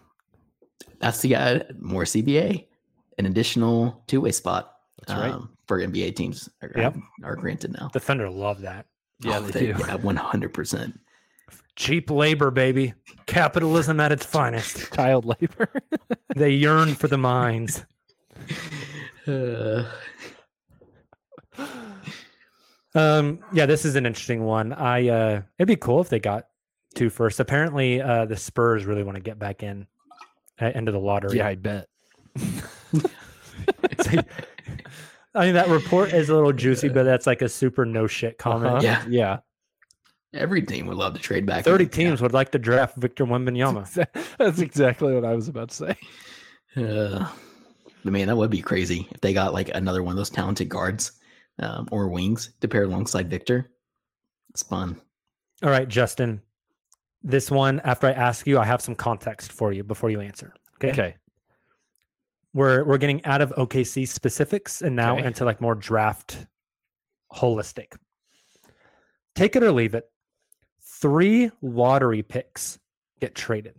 That's the guy, more C B A, an additional two way spot. That's right. Um, for N B A teams are, yep. are granted now. The Thunder love that. Yeah, oh, they, they do. Yeah, one hundred percent. Cheap labor, baby. Capitalism at its finest. Child labor. They yearn for the mines. Uh, um, yeah, this is an interesting one. I uh, it'd be cool if they got two first. Apparently, uh, the Spurs really want to get back in at end of the lottery. Yeah, I bet. It's like, I mean, that report is a little juicy, but that's like a super no shit comment. Uh-huh. Yeah. Yeah. Every team would love to trade back. thirty in. teams yeah. would like to draft Victor Wembanyama. That's exactly what I was about to say. Uh, but man, that would be crazy if they got like another one of those talented guards um, or wings to pair alongside Victor. It's fun. All right, Justin. This one, after I ask you, I have some context for you before you answer. Okay. Okay. We're we're getting out of O K C specifics and now okay. into like more draft holistic. Take it or leave it. Three lottery picks get traded.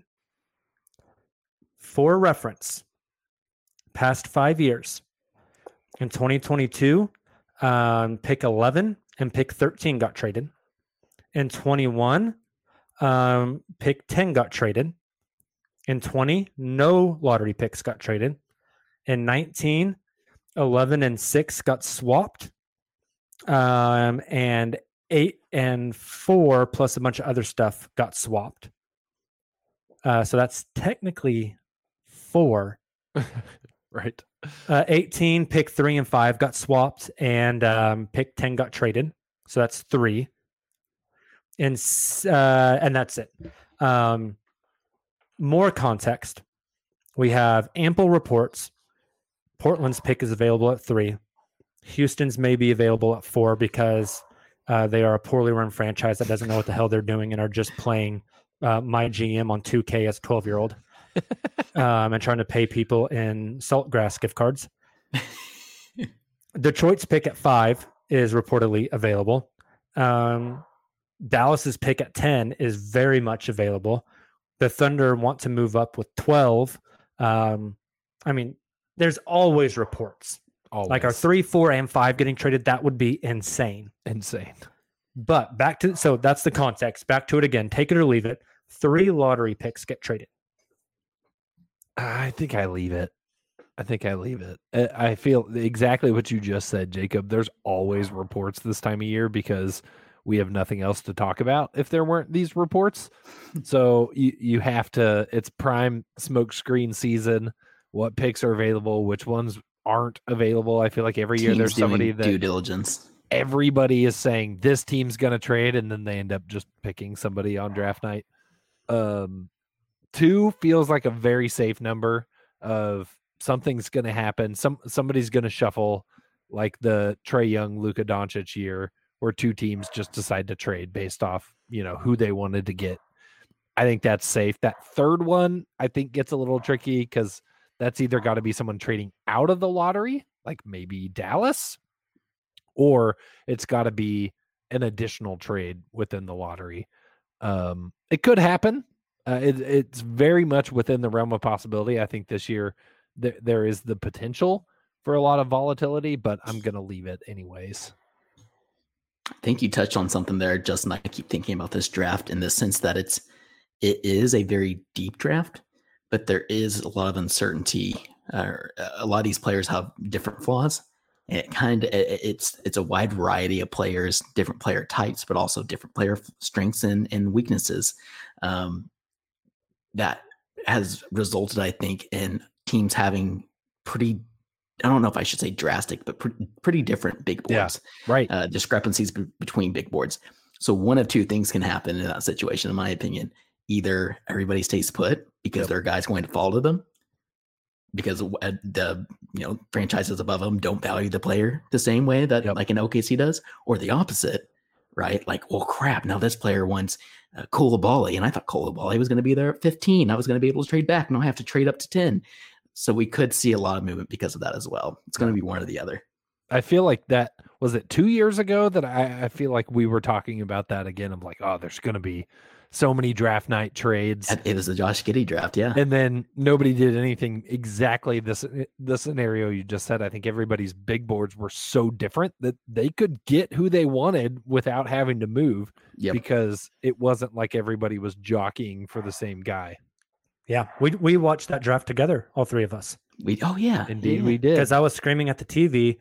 For reference, past five years, in twenty twenty-two, um, pick eleven and pick thirteen got traded. In twenty-one, um, pick ten got traded. In twenty, no lottery picks got traded. In nineteen, eleven and six got swapped, um, and eight and four plus a bunch of other stuff got swapped. Uh, so that's technically four. Right. Uh, eighteen, pick three and five got swapped, and um, pick ten got traded. So that's three. And, uh, and that's it. Um, more context. We have ample reports. Portland's pick is available at three. Houston's may be available at four because uh, they are a poorly run franchise that doesn't know what the hell they're doing and are just playing uh, my G M on two K as a twelve-year-old um, and trying to pay people in Saltgrass gift cards. Detroit's pick at five is reportedly available. Um, Dallas's pick at ten is very much available. The Thunder want to move up with twelve. Um, I mean, there's always reports. Always. Like our three, four, and five getting traded, that would be insane. Insane. But back to, so that's the context. Back to it again. Take it or leave it. Three lottery picks get traded. I think I leave it. I think I leave it. I feel exactly what you just said, Jacob. There's always reports this time of year because we have nothing else to talk about if there weren't these reports. So you, you have to, it's prime smokescreen season. What picks are available? Which ones aren't available? I feel like every year teams there's somebody that due diligence. Everybody is saying this team's going to trade, and then they end up just picking somebody on draft night. Um, two feels like a very safe number of something's going to happen. Some somebody's going to shuffle, like the Trae Young, Luka Doncic year, where two teams just decide to trade based off, you know, who they wanted to get. I think that's safe. That third one, I think, gets a little tricky because that's either got to be someone trading out of the lottery, like maybe Dallas, or it's got to be an additional trade within the lottery. Um, it could happen. Uh, it, it's very much within the realm of possibility. I think this year th- there is the potential for a lot of volatility, but I'm going to leave it anyways. I think you touched on something there, Justin. I keep thinking about this draft in the sense that it's, it is a very deep draft, but there is a lot of uncertainty. Uh, a lot of these players have different flaws, and it kind of it's it's a wide variety of players, different player types, but also different player strengths and, and weaknesses. Um, that has resulted, I think, in teams having pretty, I don't know if I should say drastic, but pre- pretty different big boards, yeah, right? Uh, discrepancies b- between big boards. So one of two things can happen in that situation, in my opinion. Either everybody stays put because yep. their guy's going to fall to them because the, you know, franchises above them don't value the player the same way that yep. like an O K C does, or the opposite, right? Like, well, crap, now this player wants uh, Coulibaly, and I thought Coulibaly was going to be there at fifteen. I was going to be able to trade back, and I have to trade up to ten. So we could see a lot of movement because of that as well. It's going to be one or the other. I feel like that was it two years ago that I, I feel like we were talking about that again. I'm like, oh, there's going to be so many draft night trades. It was the Josh Giddey draft. Yeah. And then nobody did anything exactly this, the scenario you just said. I think everybody's big boards were so different that they could get who they wanted without having to move yep. because it wasn't like everybody was jockeying for the same guy. Yeah, we we watched that draft together, all three of us. We oh yeah, indeed yeah. we did. Because I was screaming at the T V,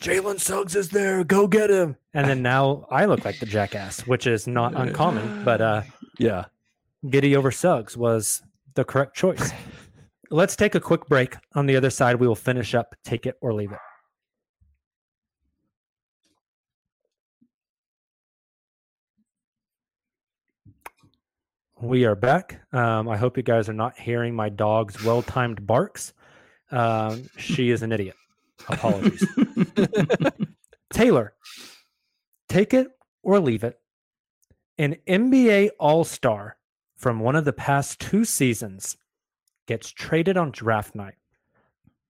Jalen Suggs is there, go get him! And then now I look like the jackass, which is not uncommon. But uh, yeah, Giddey over Suggs was the correct choice. Let's take a quick break. On the other side, we will finish up Take It or Leave It. We are back. Um, I hope you guys are not hearing my dog's well-timed barks. Um, she is an idiot. Apologies. Taylor, take it or leave it. An N B A All-Star from one of the past two seasons gets traded on draft night.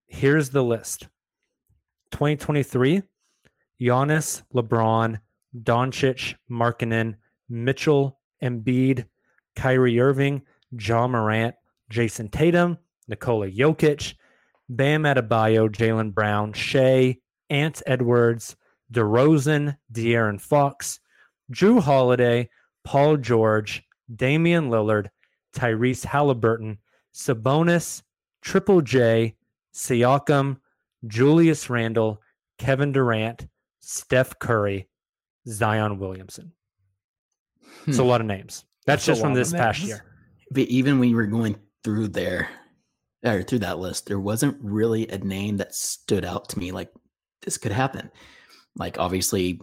Here's the list. twenty twenty-three, Giannis, LeBron, Doncic, Markkanen, Mitchell, Embiid, Kyrie Irving, Ja Morant, Jason Tatum, Nikola Jokic, Bam Adebayo, Jaylen Brown, Shai, Ant Edwards, DeRozan, De'Aaron Fox, Jrue Holiday, Paul George, Damian Lillard, Tyrese Halliburton, Sabonis, Triple J, Siakam, Julius Randle, Kevin Durant, Steph Curry, Zion Williamson. Hmm. It's a lot of names. That's, That's just from this past year. But even when you were going through there, or through that list, there wasn't really a name that stood out to me like this could happen. Like, obviously,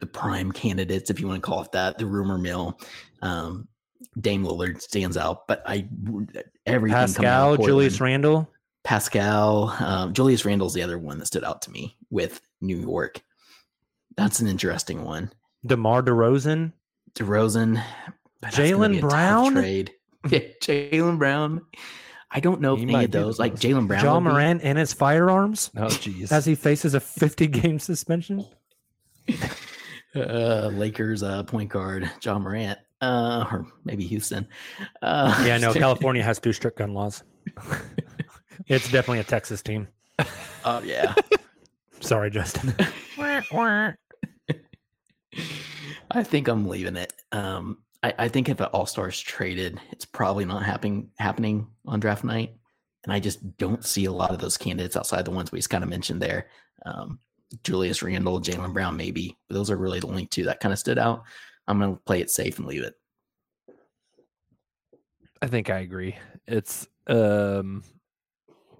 the prime candidates, if you want to call it that, the rumor mill, um, Dame Lillard stands out. But I, everything Pascal, Julius Randle, Pascal, um, Julius Randle's the other one that stood out to me with New York. That's an interesting one. DeMar DeRozan, DeRozan. Jaylen Brown, trade. Yeah, Jaylen Brown. I don't know if he any of those, like Jaylen Brown, Ja Morant and his firearms. Oh, geez. As he faces a fifty-game suspension. uh, Lakers uh, point guard Ja Morant, uh, or maybe Houston. Uh, yeah, no, California has two strict gun laws. It's definitely a Texas team. Oh uh, yeah. Sorry, Justin. I think I'm leaving it. Um, I think if an All-Star is traded, it's probably not happening happening on draft night. And I just don't see a lot of those candidates outside the ones we just kind of mentioned there. Um, Julius Randle, Jaylen Brown, maybe. But those are really the only two that kind of stood out. I'm going to play it safe and leave it. I think I agree. It's um,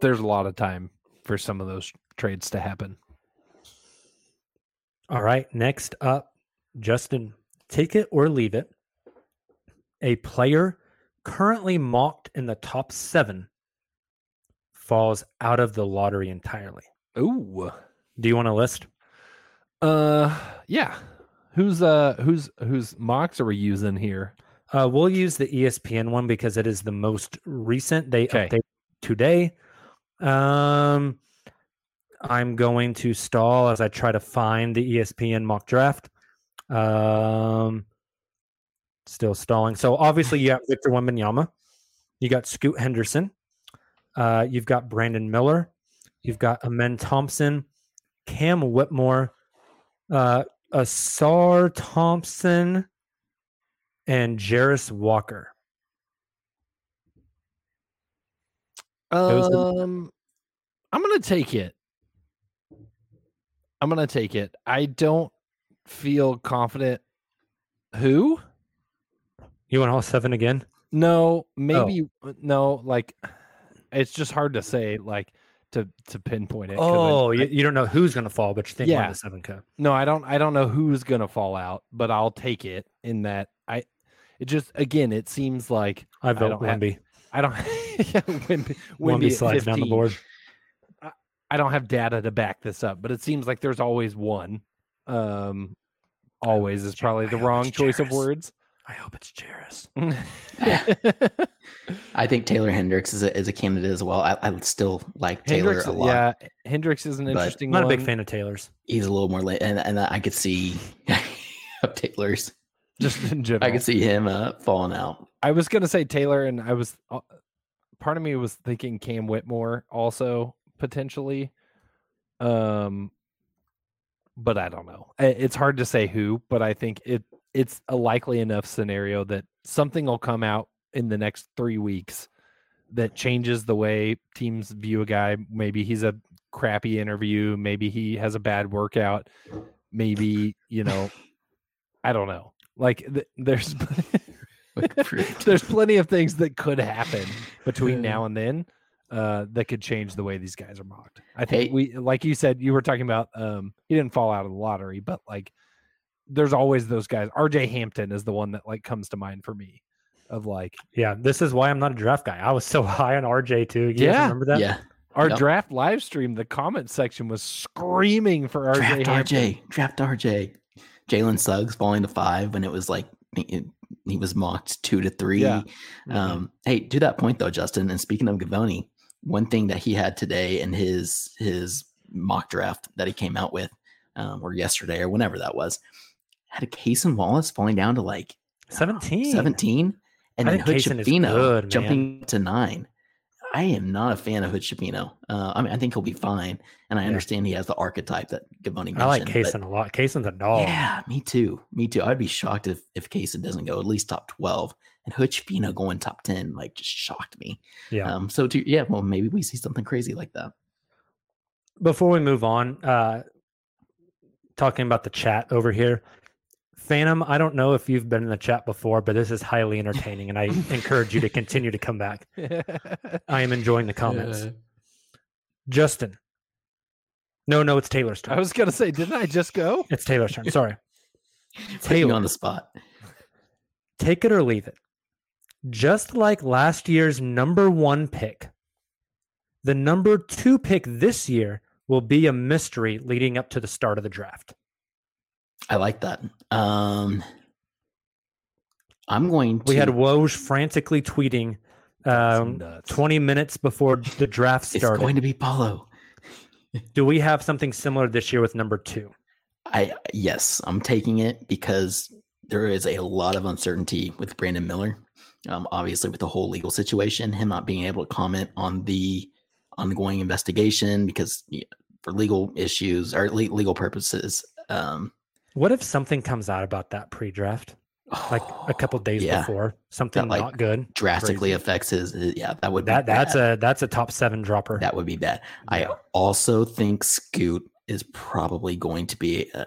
there's a lot of time for some of those trades to happen. All right. Next up, Justin, take it or leave it. A player currently mocked in the top seven falls out of the lottery entirely. Ooh. Do you want a list? Uh, yeah. Who's uh who's who's mocks are we using here? Uh, we'll use the E S P N one because it is the most recent. They okay. updated today. Um, I'm going to stall as I try to find the E S P N mock draft. Um, still stalling. So obviously you got Victor Wembanyama. You got Scoot Henderson. Uh, you've got Brandon Miller. You've got Amen Thompson, Cam Whitmore, uh, Asar Thompson, and Jarace Walker. Um, I'm going to take it. I'm going to take it. I don't feel confident. Who? You want all seven again? No, maybe. Oh. No, like, it's just hard to say, like, to, to pinpoint it. Oh, I, I, you don't know who's going to fall, but you think yeah. one of the seven could. No, I don't, I don't know who's going to fall out, but I'll take it in that. I, it just, again, it seems like I vote Wemby. I don't, yeah, Wemby, Wemby slides down the board. I, I don't have data to back this up, but it seems like there's always one. Um, always is probably the wrong choice of words. I hope it's Jarace. I think Taylor Hendricks is a, is a candidate as well. I, I still like Taylor Hendricks, a lot. Yeah, Hendricks is an interesting one. I'm not a big fan of Taylor's. He's a little more late, and, and I could see Taylor's. Just in general. I could see him uh, falling out. I was going to say Taylor, and I was, uh, part of me was thinking Cam Whitmore also, potentially. Um, But I don't know. It's hard to say who, but I think it it's a likely enough scenario that something will come out in the next three weeks that changes the way teams view a guy. Maybe he's a crappy interview. Maybe he has a bad workout. Maybe, you know, I don't know. Like th- there's there's plenty of things that could happen between now and then uh that could change the way these guys are mocked. I think hey. we like you said, you were talking about um he didn't fall out of the lottery, but like there's always those guys. R J Hampton is the one that like comes to mind for me of like yeah, this is why I'm not a draft guy. I was so high on R J too. You yeah. remember that? Yeah. Our yep. draft live stream, the comment section was screaming for R J Hampton. R J, draft R J. Jalen Suggs falling to five when it was like it, he was mocked two to three. Yeah. Um, hey, to that point though, Justin, and speaking of Gavoni, one thing that he had today in his his mock draft that he came out with, um, or yesterday or whenever that was, had a Cason Wallace falling down to like seventeen, seventeen, and I then Hochuli-Pino jumping man. to nine. I am not a fan of Hochuli-Pino. Uh, I mean, I think he'll be fine, and I yeah. understand he has the archetype that Gavoni mentioned. I like Cason a lot. Cason's a dog. Yeah, me too. Me too. I'd be shocked if if Cason doesn't go at least top twelve. And Hochuli-Pino going top ten, like, just shocked me. Yeah. Um, so, to, yeah, well, maybe we see something crazy like that. Before we move on, uh, talking about the chat over here, Phantom, I don't know if you've been in the chat before, but this is highly entertaining, and I encourage you to continue to come back. I am enjoying the comments. Yeah. Justin. No, no, it's Taylor's turn. I was going to say, didn't I just go? It's Taylor's turn. Sorry. Taylor on the spot. Take it or leave it. Just like last year's number one pick, the number two pick this year will be a mystery leading up to the start of the draft. I like that. Um, I'm going to... We had Woj frantically tweeting um, twenty minutes before the draft started. It's going to be Paulo. Do we have something similar this year with number two? I Yes, I'm taking it because there is a lot of uncertainty with Brandon Miller. Um, obviously, with the whole legal situation, him not being able to comment on the ongoing investigation because you know, for legal issues or le- legal purposes. Um, what if something comes out about that pre-draft? like a couple days yeah. before. Something that, like, not good. Drastically Crazy. affects his. Yeah, that would that, be that's bad. a that's a top seven dropper. That would be bad. I also think Scoot is probably going to be. Uh,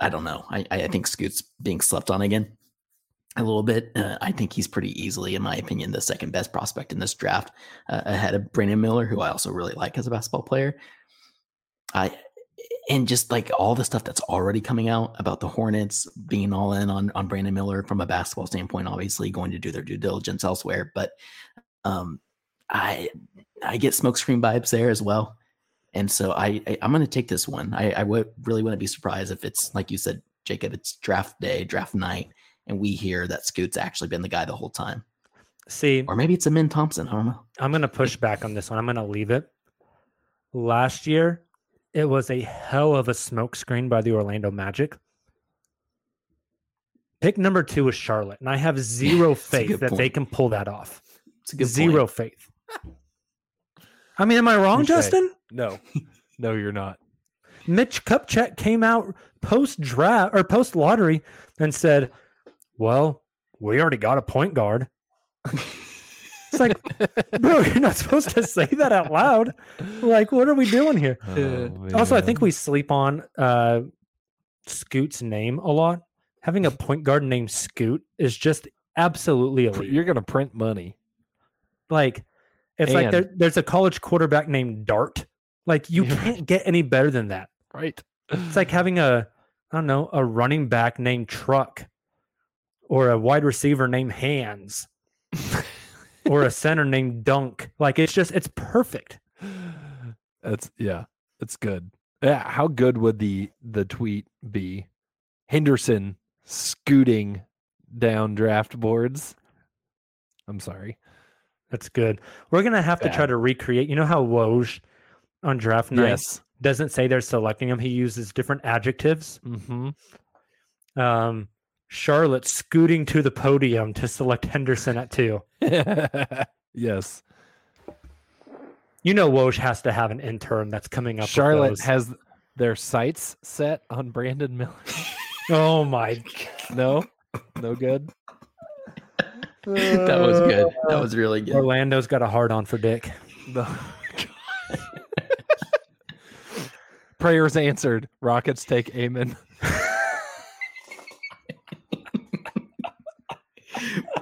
I don't know. I I think Scoot's being slept on again a little bit. Uh, I think he's pretty easily, in my opinion, the second best prospect in this draft, uh, ahead of Brandon Miller, who I also really like as a basketball player. I. And just like all the stuff that's already coming out about the Hornets being all in on, on Brandon Miller from a basketball standpoint, obviously going to do their due diligence elsewhere. But um, I I get smokescreen vibes there as well. And so I, I, I'm going to take this one. I, I would, really wouldn't be surprised if it's, like you said, Jacob, it's draft day, draft night, and we hear that Scoot's actually been the guy the whole time. See, or maybe it's Amen Thompson. I don't know. I'm going to push back on this one. I'm going to leave it. Last year, it was a hell of a smokescreen by the Orlando Magic. Pick number two is Charlotte, and I have zero faith that point. they can pull that off. It's a good zero point. faith. I mean, am I wrong, You're Justin? Right. No, no, you're not. Mitch Kupchak came out post draft or post lottery and said, "Well, we already got a point guard." It's like, bro, you're not supposed to say that out loud. Like, what are we doing here? Oh, also, I think we sleep on uh, Scoot's name a lot. Having a point guard named Scoot is just absolutely elite. You're going to print money. Like, it's and, like there, there's a college quarterback named Dart. Like, you can't get any better than that. Right. It's like having a, I don't know, a running back named Truck or a wide receiver named Hands. Or a center named Dunk. Like, it's just, it's perfect. That's, yeah, it's good. Yeah, how good would the the tweet be? Henderson scooting down draft boards. I'm sorry. That's good. We're going to have yeah. to try to recreate. You know how Woj on draft night yes. doesn't say they're selecting him? He uses different adjectives. Mm-hmm. Um. Charlotte scooting to the podium to select Henderson at two. Yes. You know Woj has to have an intern that's coming up. Charlotte has their sights set on Brandon Miller. Oh my God. No? No good? That was good. That was really good. Orlando's got a hard on for Dick. Oh, prayers answered. Rockets take Amen.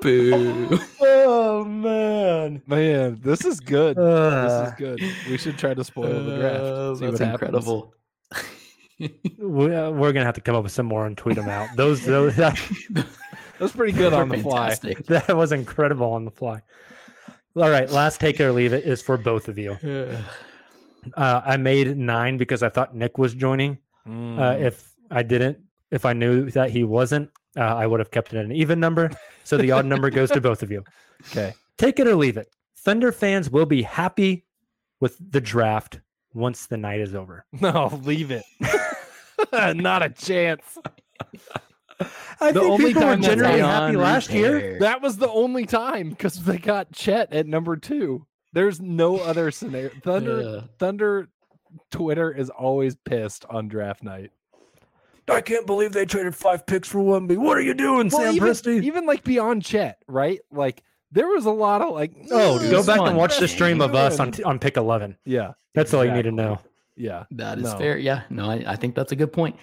Boo. Oh man, man, this is good. Uh, this is good. We should try to spoil the draft. Uh, See that's what incredible. we're, we're gonna have to come up with some more and tweet them out. Those, those, that, that's pretty good on the fantastic. fly. That was incredible on the fly. All right, last take it or leave it is for both of you. Yeah. Uh, I made nine because I thought Nick was joining. Mm. Uh, if I didn't, if I knew that he wasn't. Uh, I would have kept it an even number, so the odd number goes to both of you. Okay. Take it or leave it. Thunder fans will be happy with the draft once the night is over. No, leave it. Not a chance. I the think only people time were generally happy last year. That was the only time because they got Chet at number two. There's no other scenario. Thunder, yeah. Thunder Twitter is always pissed on draft night. I can't believe they traded five picks for one B. What are you doing, well, Sam even, Presti? Even like beyond Chet, right? Like there was a lot of like, oh, go back and watch the stream of us on on pick eleven. Yeah, that's exactly all you need to know. Yeah, that is no. fair. Yeah, no, I, I think that's a good point.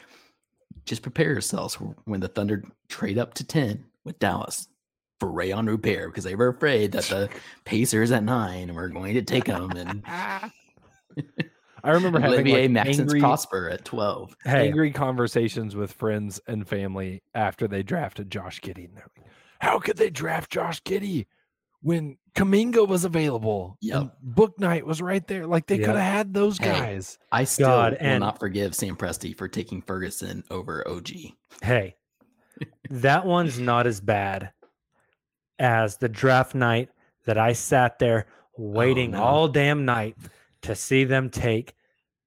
Just prepare yourselves when the Thunder trade up to ten with Dallas for Rayon Rupert because they were afraid that the Pacers at nine were going to take them and. I remember having Olivier like, angry, Prosper at twelve. Hey. Angry conversations with friends and family after they drafted Josh Giddey. And they're like, how could they draft Josh Giddey when Kuminga was available? Yep. Book night was right there. Like they yep. could have had those guys. Hey, I still God, will and... not forgive Sam Presti for taking Ferguson over O G. Hey, that one's not as bad as the draft night that I sat there waiting oh, no. all damn night to see them take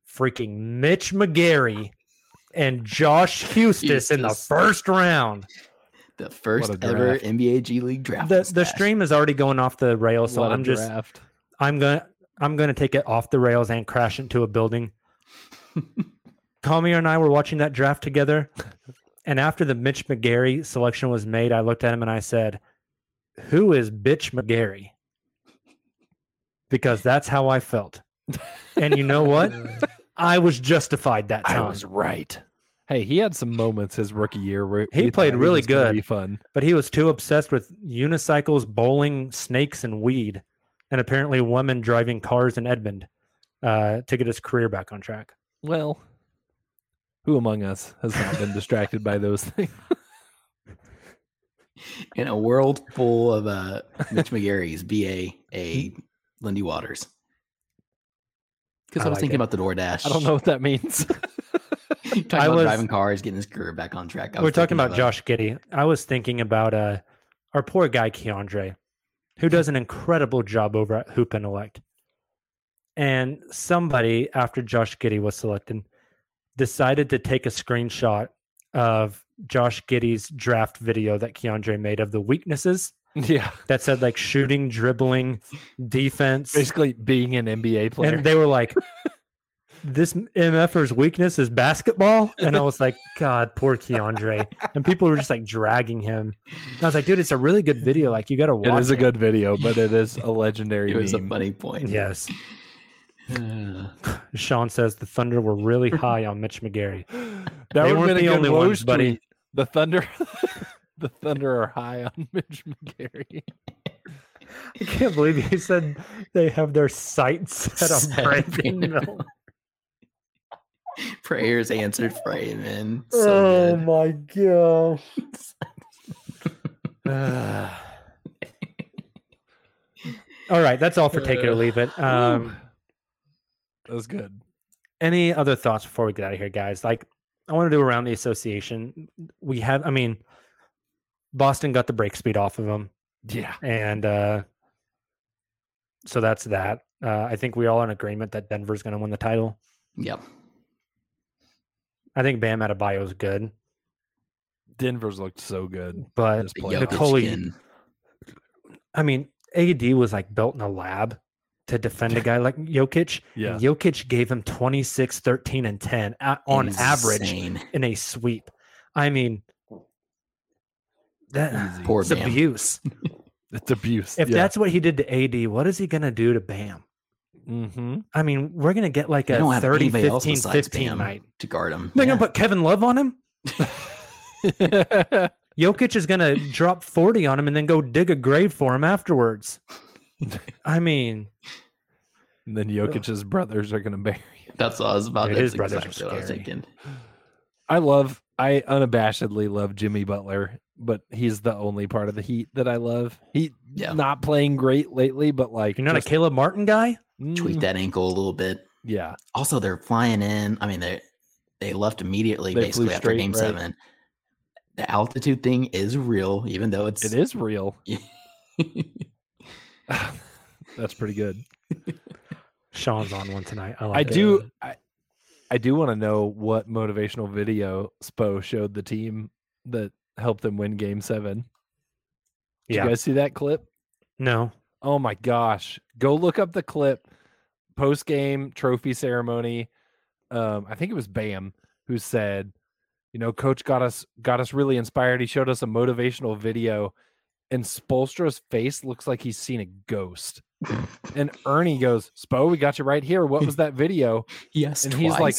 freaking Mitch McGarry and Josh Huestis in the first round. The first ever N B A G League draft. The, the stream is already going off the rails, so I'm just draft. I'm gonna I'm gonna take it off the rails and crash into a building. Kamiar and I were watching that draft together. And after the Mitch McGary selection was made, I looked at him and I said, who is Bitch McGary? Because that's how I felt. And you know what? I was justified that time. I was right. Hey, he had some moments his rookie year where he played really good, be fun. But he was too obsessed with unicycles, bowling, snakes, and weed, and apparently women driving cars in Edmond uh, to get his career back on track. Well, who among us has not been distracted by those things? In a world full of uh, Mitch McGarry's, B A A Lindy Waters. Because I, I was like thinking it. about the DoorDash. I don't know what that means. Talking I about was, driving cars, getting his career back on track. We're talking about, about Josh Giddey. I was thinking about uh, our poor guy, Keandre, who does an incredible job over at Hoop and Elect. And somebody, after Josh Giddey was selected, decided to take a screenshot of Josh Giddey's draft video that Keandre made of the weaknesses. Yeah. That said, like, shooting, dribbling, defense. Basically being an N B A player. And they were like, this M F R's weakness is basketball. And I was like, God, poor Keandre. And people were just like dragging him. And I was like, dude, it's a really good video. Like, you got to watch it. It is a good video, but it is a legendary video. It was meme. a funny point. Yes. Uh, Sean says the Thunder were really high on Mitch McGary. That they weren't the only ones, buddy. Tweet. The Thunder... The Thunder are high on Mitch McGary. I can't believe he said they have their sights set on set Brandon Miller. Prayers answered for Amen. So oh good. my God. uh. All right, that's all for Take It or Leave It. Um, that was good. Any other thoughts before we get out of here, guys? Like, I want to do around the association. We have, I mean, Boston got the break speed off of them. Yeah. And uh, so that's that. Uh, I think we all are in agreement that Denver's going to win the title. Yep. I think Bam Adebayo is good. Denver's looked so good. But Nikola, I mean, A D was like built in a lab to defend a guy like Jokic. Yeah. And Jokic gave him twenty-six, thirteen, and ten on Insane. average in a sweep. I mean, That, Poor it's Bam. abuse. It's abuse. If yeah. that's what he did to A D, what is he going to do to Bam? Mm-hmm. I mean, we're going to get like they a thirty, fifteen, fifteen night to guard him. They're yeah. going to put Kevin Love on him. Jokic is going to drop forty on him and then go dig a grave for him afterwards. I mean, and then Jokic's brothers are going to bury him. That's what I was about. Dude, his brothers exactly are what I was thinking. I love, I unabashedly love Jimmy Butler, but he's the only part of the Heat that I love. He's yeah. not playing great lately, but like... You're not just a Caleb Martin guy? Tweak mm. that ankle a little bit. Yeah. Also, they're flying in. I mean, they they left immediately, they basically, after straight, game right? seven. The altitude thing is real, even though it's... It is real. That's pretty good. Sean's on one tonight. I, like I do... I, I do want to know what motivational video Spo showed the team that helped them win game seven. Did yeah. you guys see that clip? No. Oh my gosh. Go look up the clip. Post game trophy ceremony. Um, I think it was Bam who said, you know, coach got us got us really inspired. He showed us a motivational video, and Spoelstra's face looks like he's seen a ghost. And Ernie goes, Spo, we got you right here. What was that video? Yes. And twice. He's like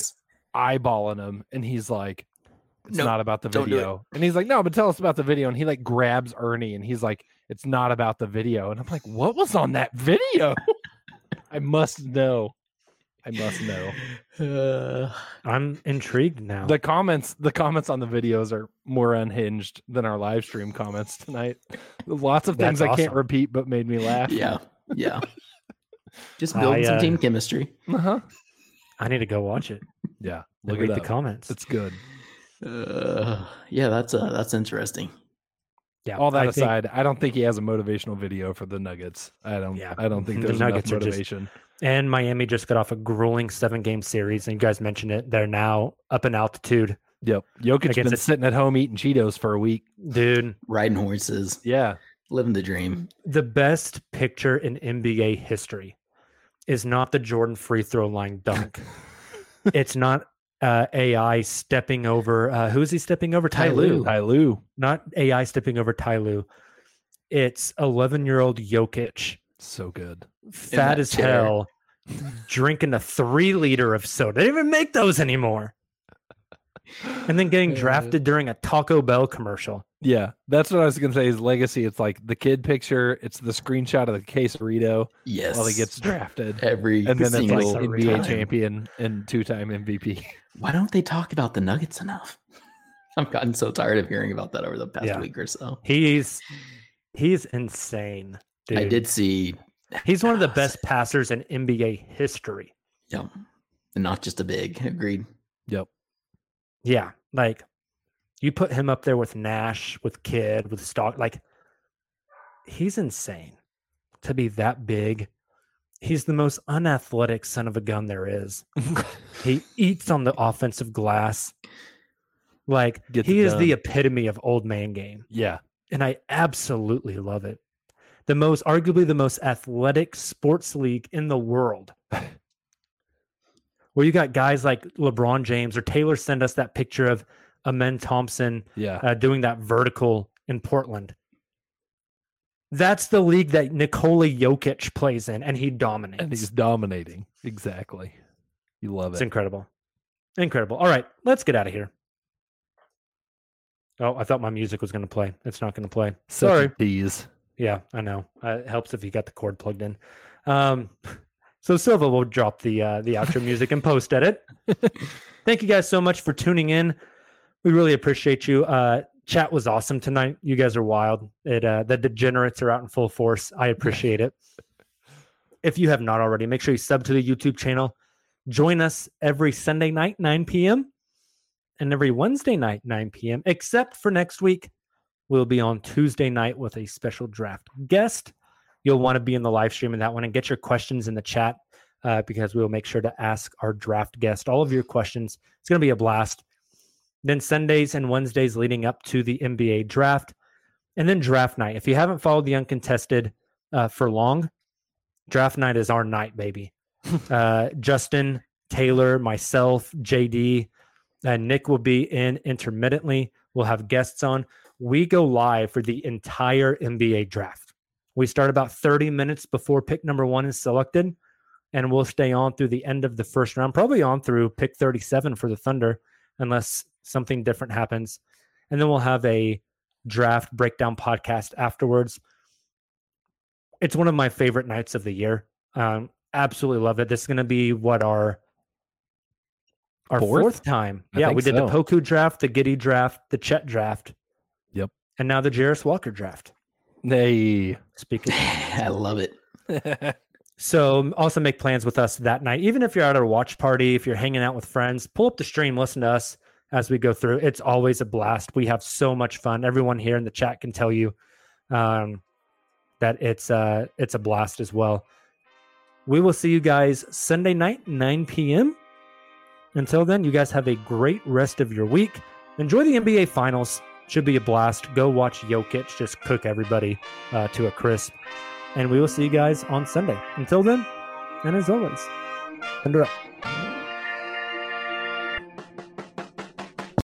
eyeballing him. And he's like, it's nope, not about the video. And he's like, no, but tell us about the video. And he like grabs Ernie and he's like, it's not about the video. And I'm like, what was on that video? I must know. I must know. Uh, I'm intrigued now. The comments, the comments on the videos are more unhinged than our live stream comments tonight. Lots of things awesome. I can't repeat, but made me laugh. Yeah. Yeah. Just building I, uh, some team chemistry. Uh-huh. I need to go watch it. Yeah. Look at the comments. It's good. Uh, yeah, that's uh, that's interesting. Yeah. All that I aside, think, I don't think he has a motivational video for the Nuggets. I don't yeah, I don't think there's the Nuggets enough motivation. Just, and Miami just got off a grueling seven game series, and you guys mentioned it. They're now up in altitude. Yep. Jokic's been it. sitting at home eating Cheetos for a week. Dude. Riding horses. Yeah. Living the dream. The best picture in N B A history is not the Jordan free throw line dunk. It's not uh, A I stepping over. Uh, who is he stepping over? Ty, Ty Lue. Lue. Ty Lue. Not A I stepping over Ty Lue. It's eleven-year-old Jokic. So good. Fat as chair. Hell. Drinking a three-liter of soda. They don't even make those anymore. And then getting drafted during a Taco Bell commercial. Yeah, that's what I was going to say. His legacy. It's like the kid picture. It's the screenshot of the quesarito. Yes, while he gets drafted every and then single it's like N B A time. Champion and two-time M V P. Why don't they talk about the Nuggets enough? I've gotten so tired of hearing about that over the past yeah. week or so. He's he's insane, dude. I did see. He's one of the best passers in N B A history. Yep, and not just a big. Agreed. Yep. Yeah, like you put him up there with Nash, with Kidd, with Stock. Like he's insane to be that big. He's the most unathletic son of a gun there is. He eats on the offensive glass. Like Gets he is the epitome of old man game. Yeah, and I absolutely love it. The most, arguably the most athletic sports league in the world. Well, you got guys like LeBron James or Taylor sent us that picture of Amen Thompson yeah. uh, doing that vertical in Portland. That's the league that Nikola Jokic plays in, and he dominates. And he's dominating. Exactly. You love it. It's incredible. Incredible. All right, let's get out of here. Oh, I thought my music was going to play. It's not going to play. Sorry. Please. Yeah, I know. Uh, it helps if you got the cord plugged in. Um So Silva will drop the uh, the outro music and post edit. Thank you guys so much for tuning in. We really appreciate you. Uh, chat was awesome tonight. You guys are wild. It uh, the degenerates are out in full force. I appreciate it. If you have not already, make sure you sub to the YouTube channel. Join us every Sunday night, nine p.m. and every Wednesday night, nine p.m. Except for next week, we'll be on Tuesday night with a special draft guest. You'll want to be in the live stream in that one and get your questions in the chat uh, because we'll make sure to ask our draft guest all of your questions. It's going to be a blast. Then Sundays and Wednesdays leading up to the N B A draft and then draft night. If you haven't followed the Uncontested uh, for long, draft night is our night, baby. uh, Justin, Taylor, myself, J D, and Nick will be in intermittently. We'll have guests on. We go live for the entire N B A draft. We start about thirty minutes before pick number one is selected, and we'll stay on through the end of the first round, probably on through pick thirty-seven for the Thunder, unless something different happens. And then we'll have a draft breakdown podcast afterwards. It's one of my favorite nights of the year. Um, absolutely love it. This is going to be what our our fourth, fourth time. I yeah, we did so. The Poku draft, the Giddey draft, the Chet draft. Yep. And now the Jarace Walker draft. They speak. I love it. So also make plans with us that night. Even if you're at our watch party, if you're hanging out with friends, pull up the stream, listen to us as we go through. It's always a blast. We have so much fun. Everyone here in the chat can tell you um, that it's uh, it's a blast as well. We will see you guys Sunday night, nine p.m. Until then, you guys have a great rest of your week. Enjoy the N B A Finals. Should be a blast. Go watch Jokic just cook everybody uh, to a crisp. And we will see you guys on Sunday. Until then, and as always, Thunder up.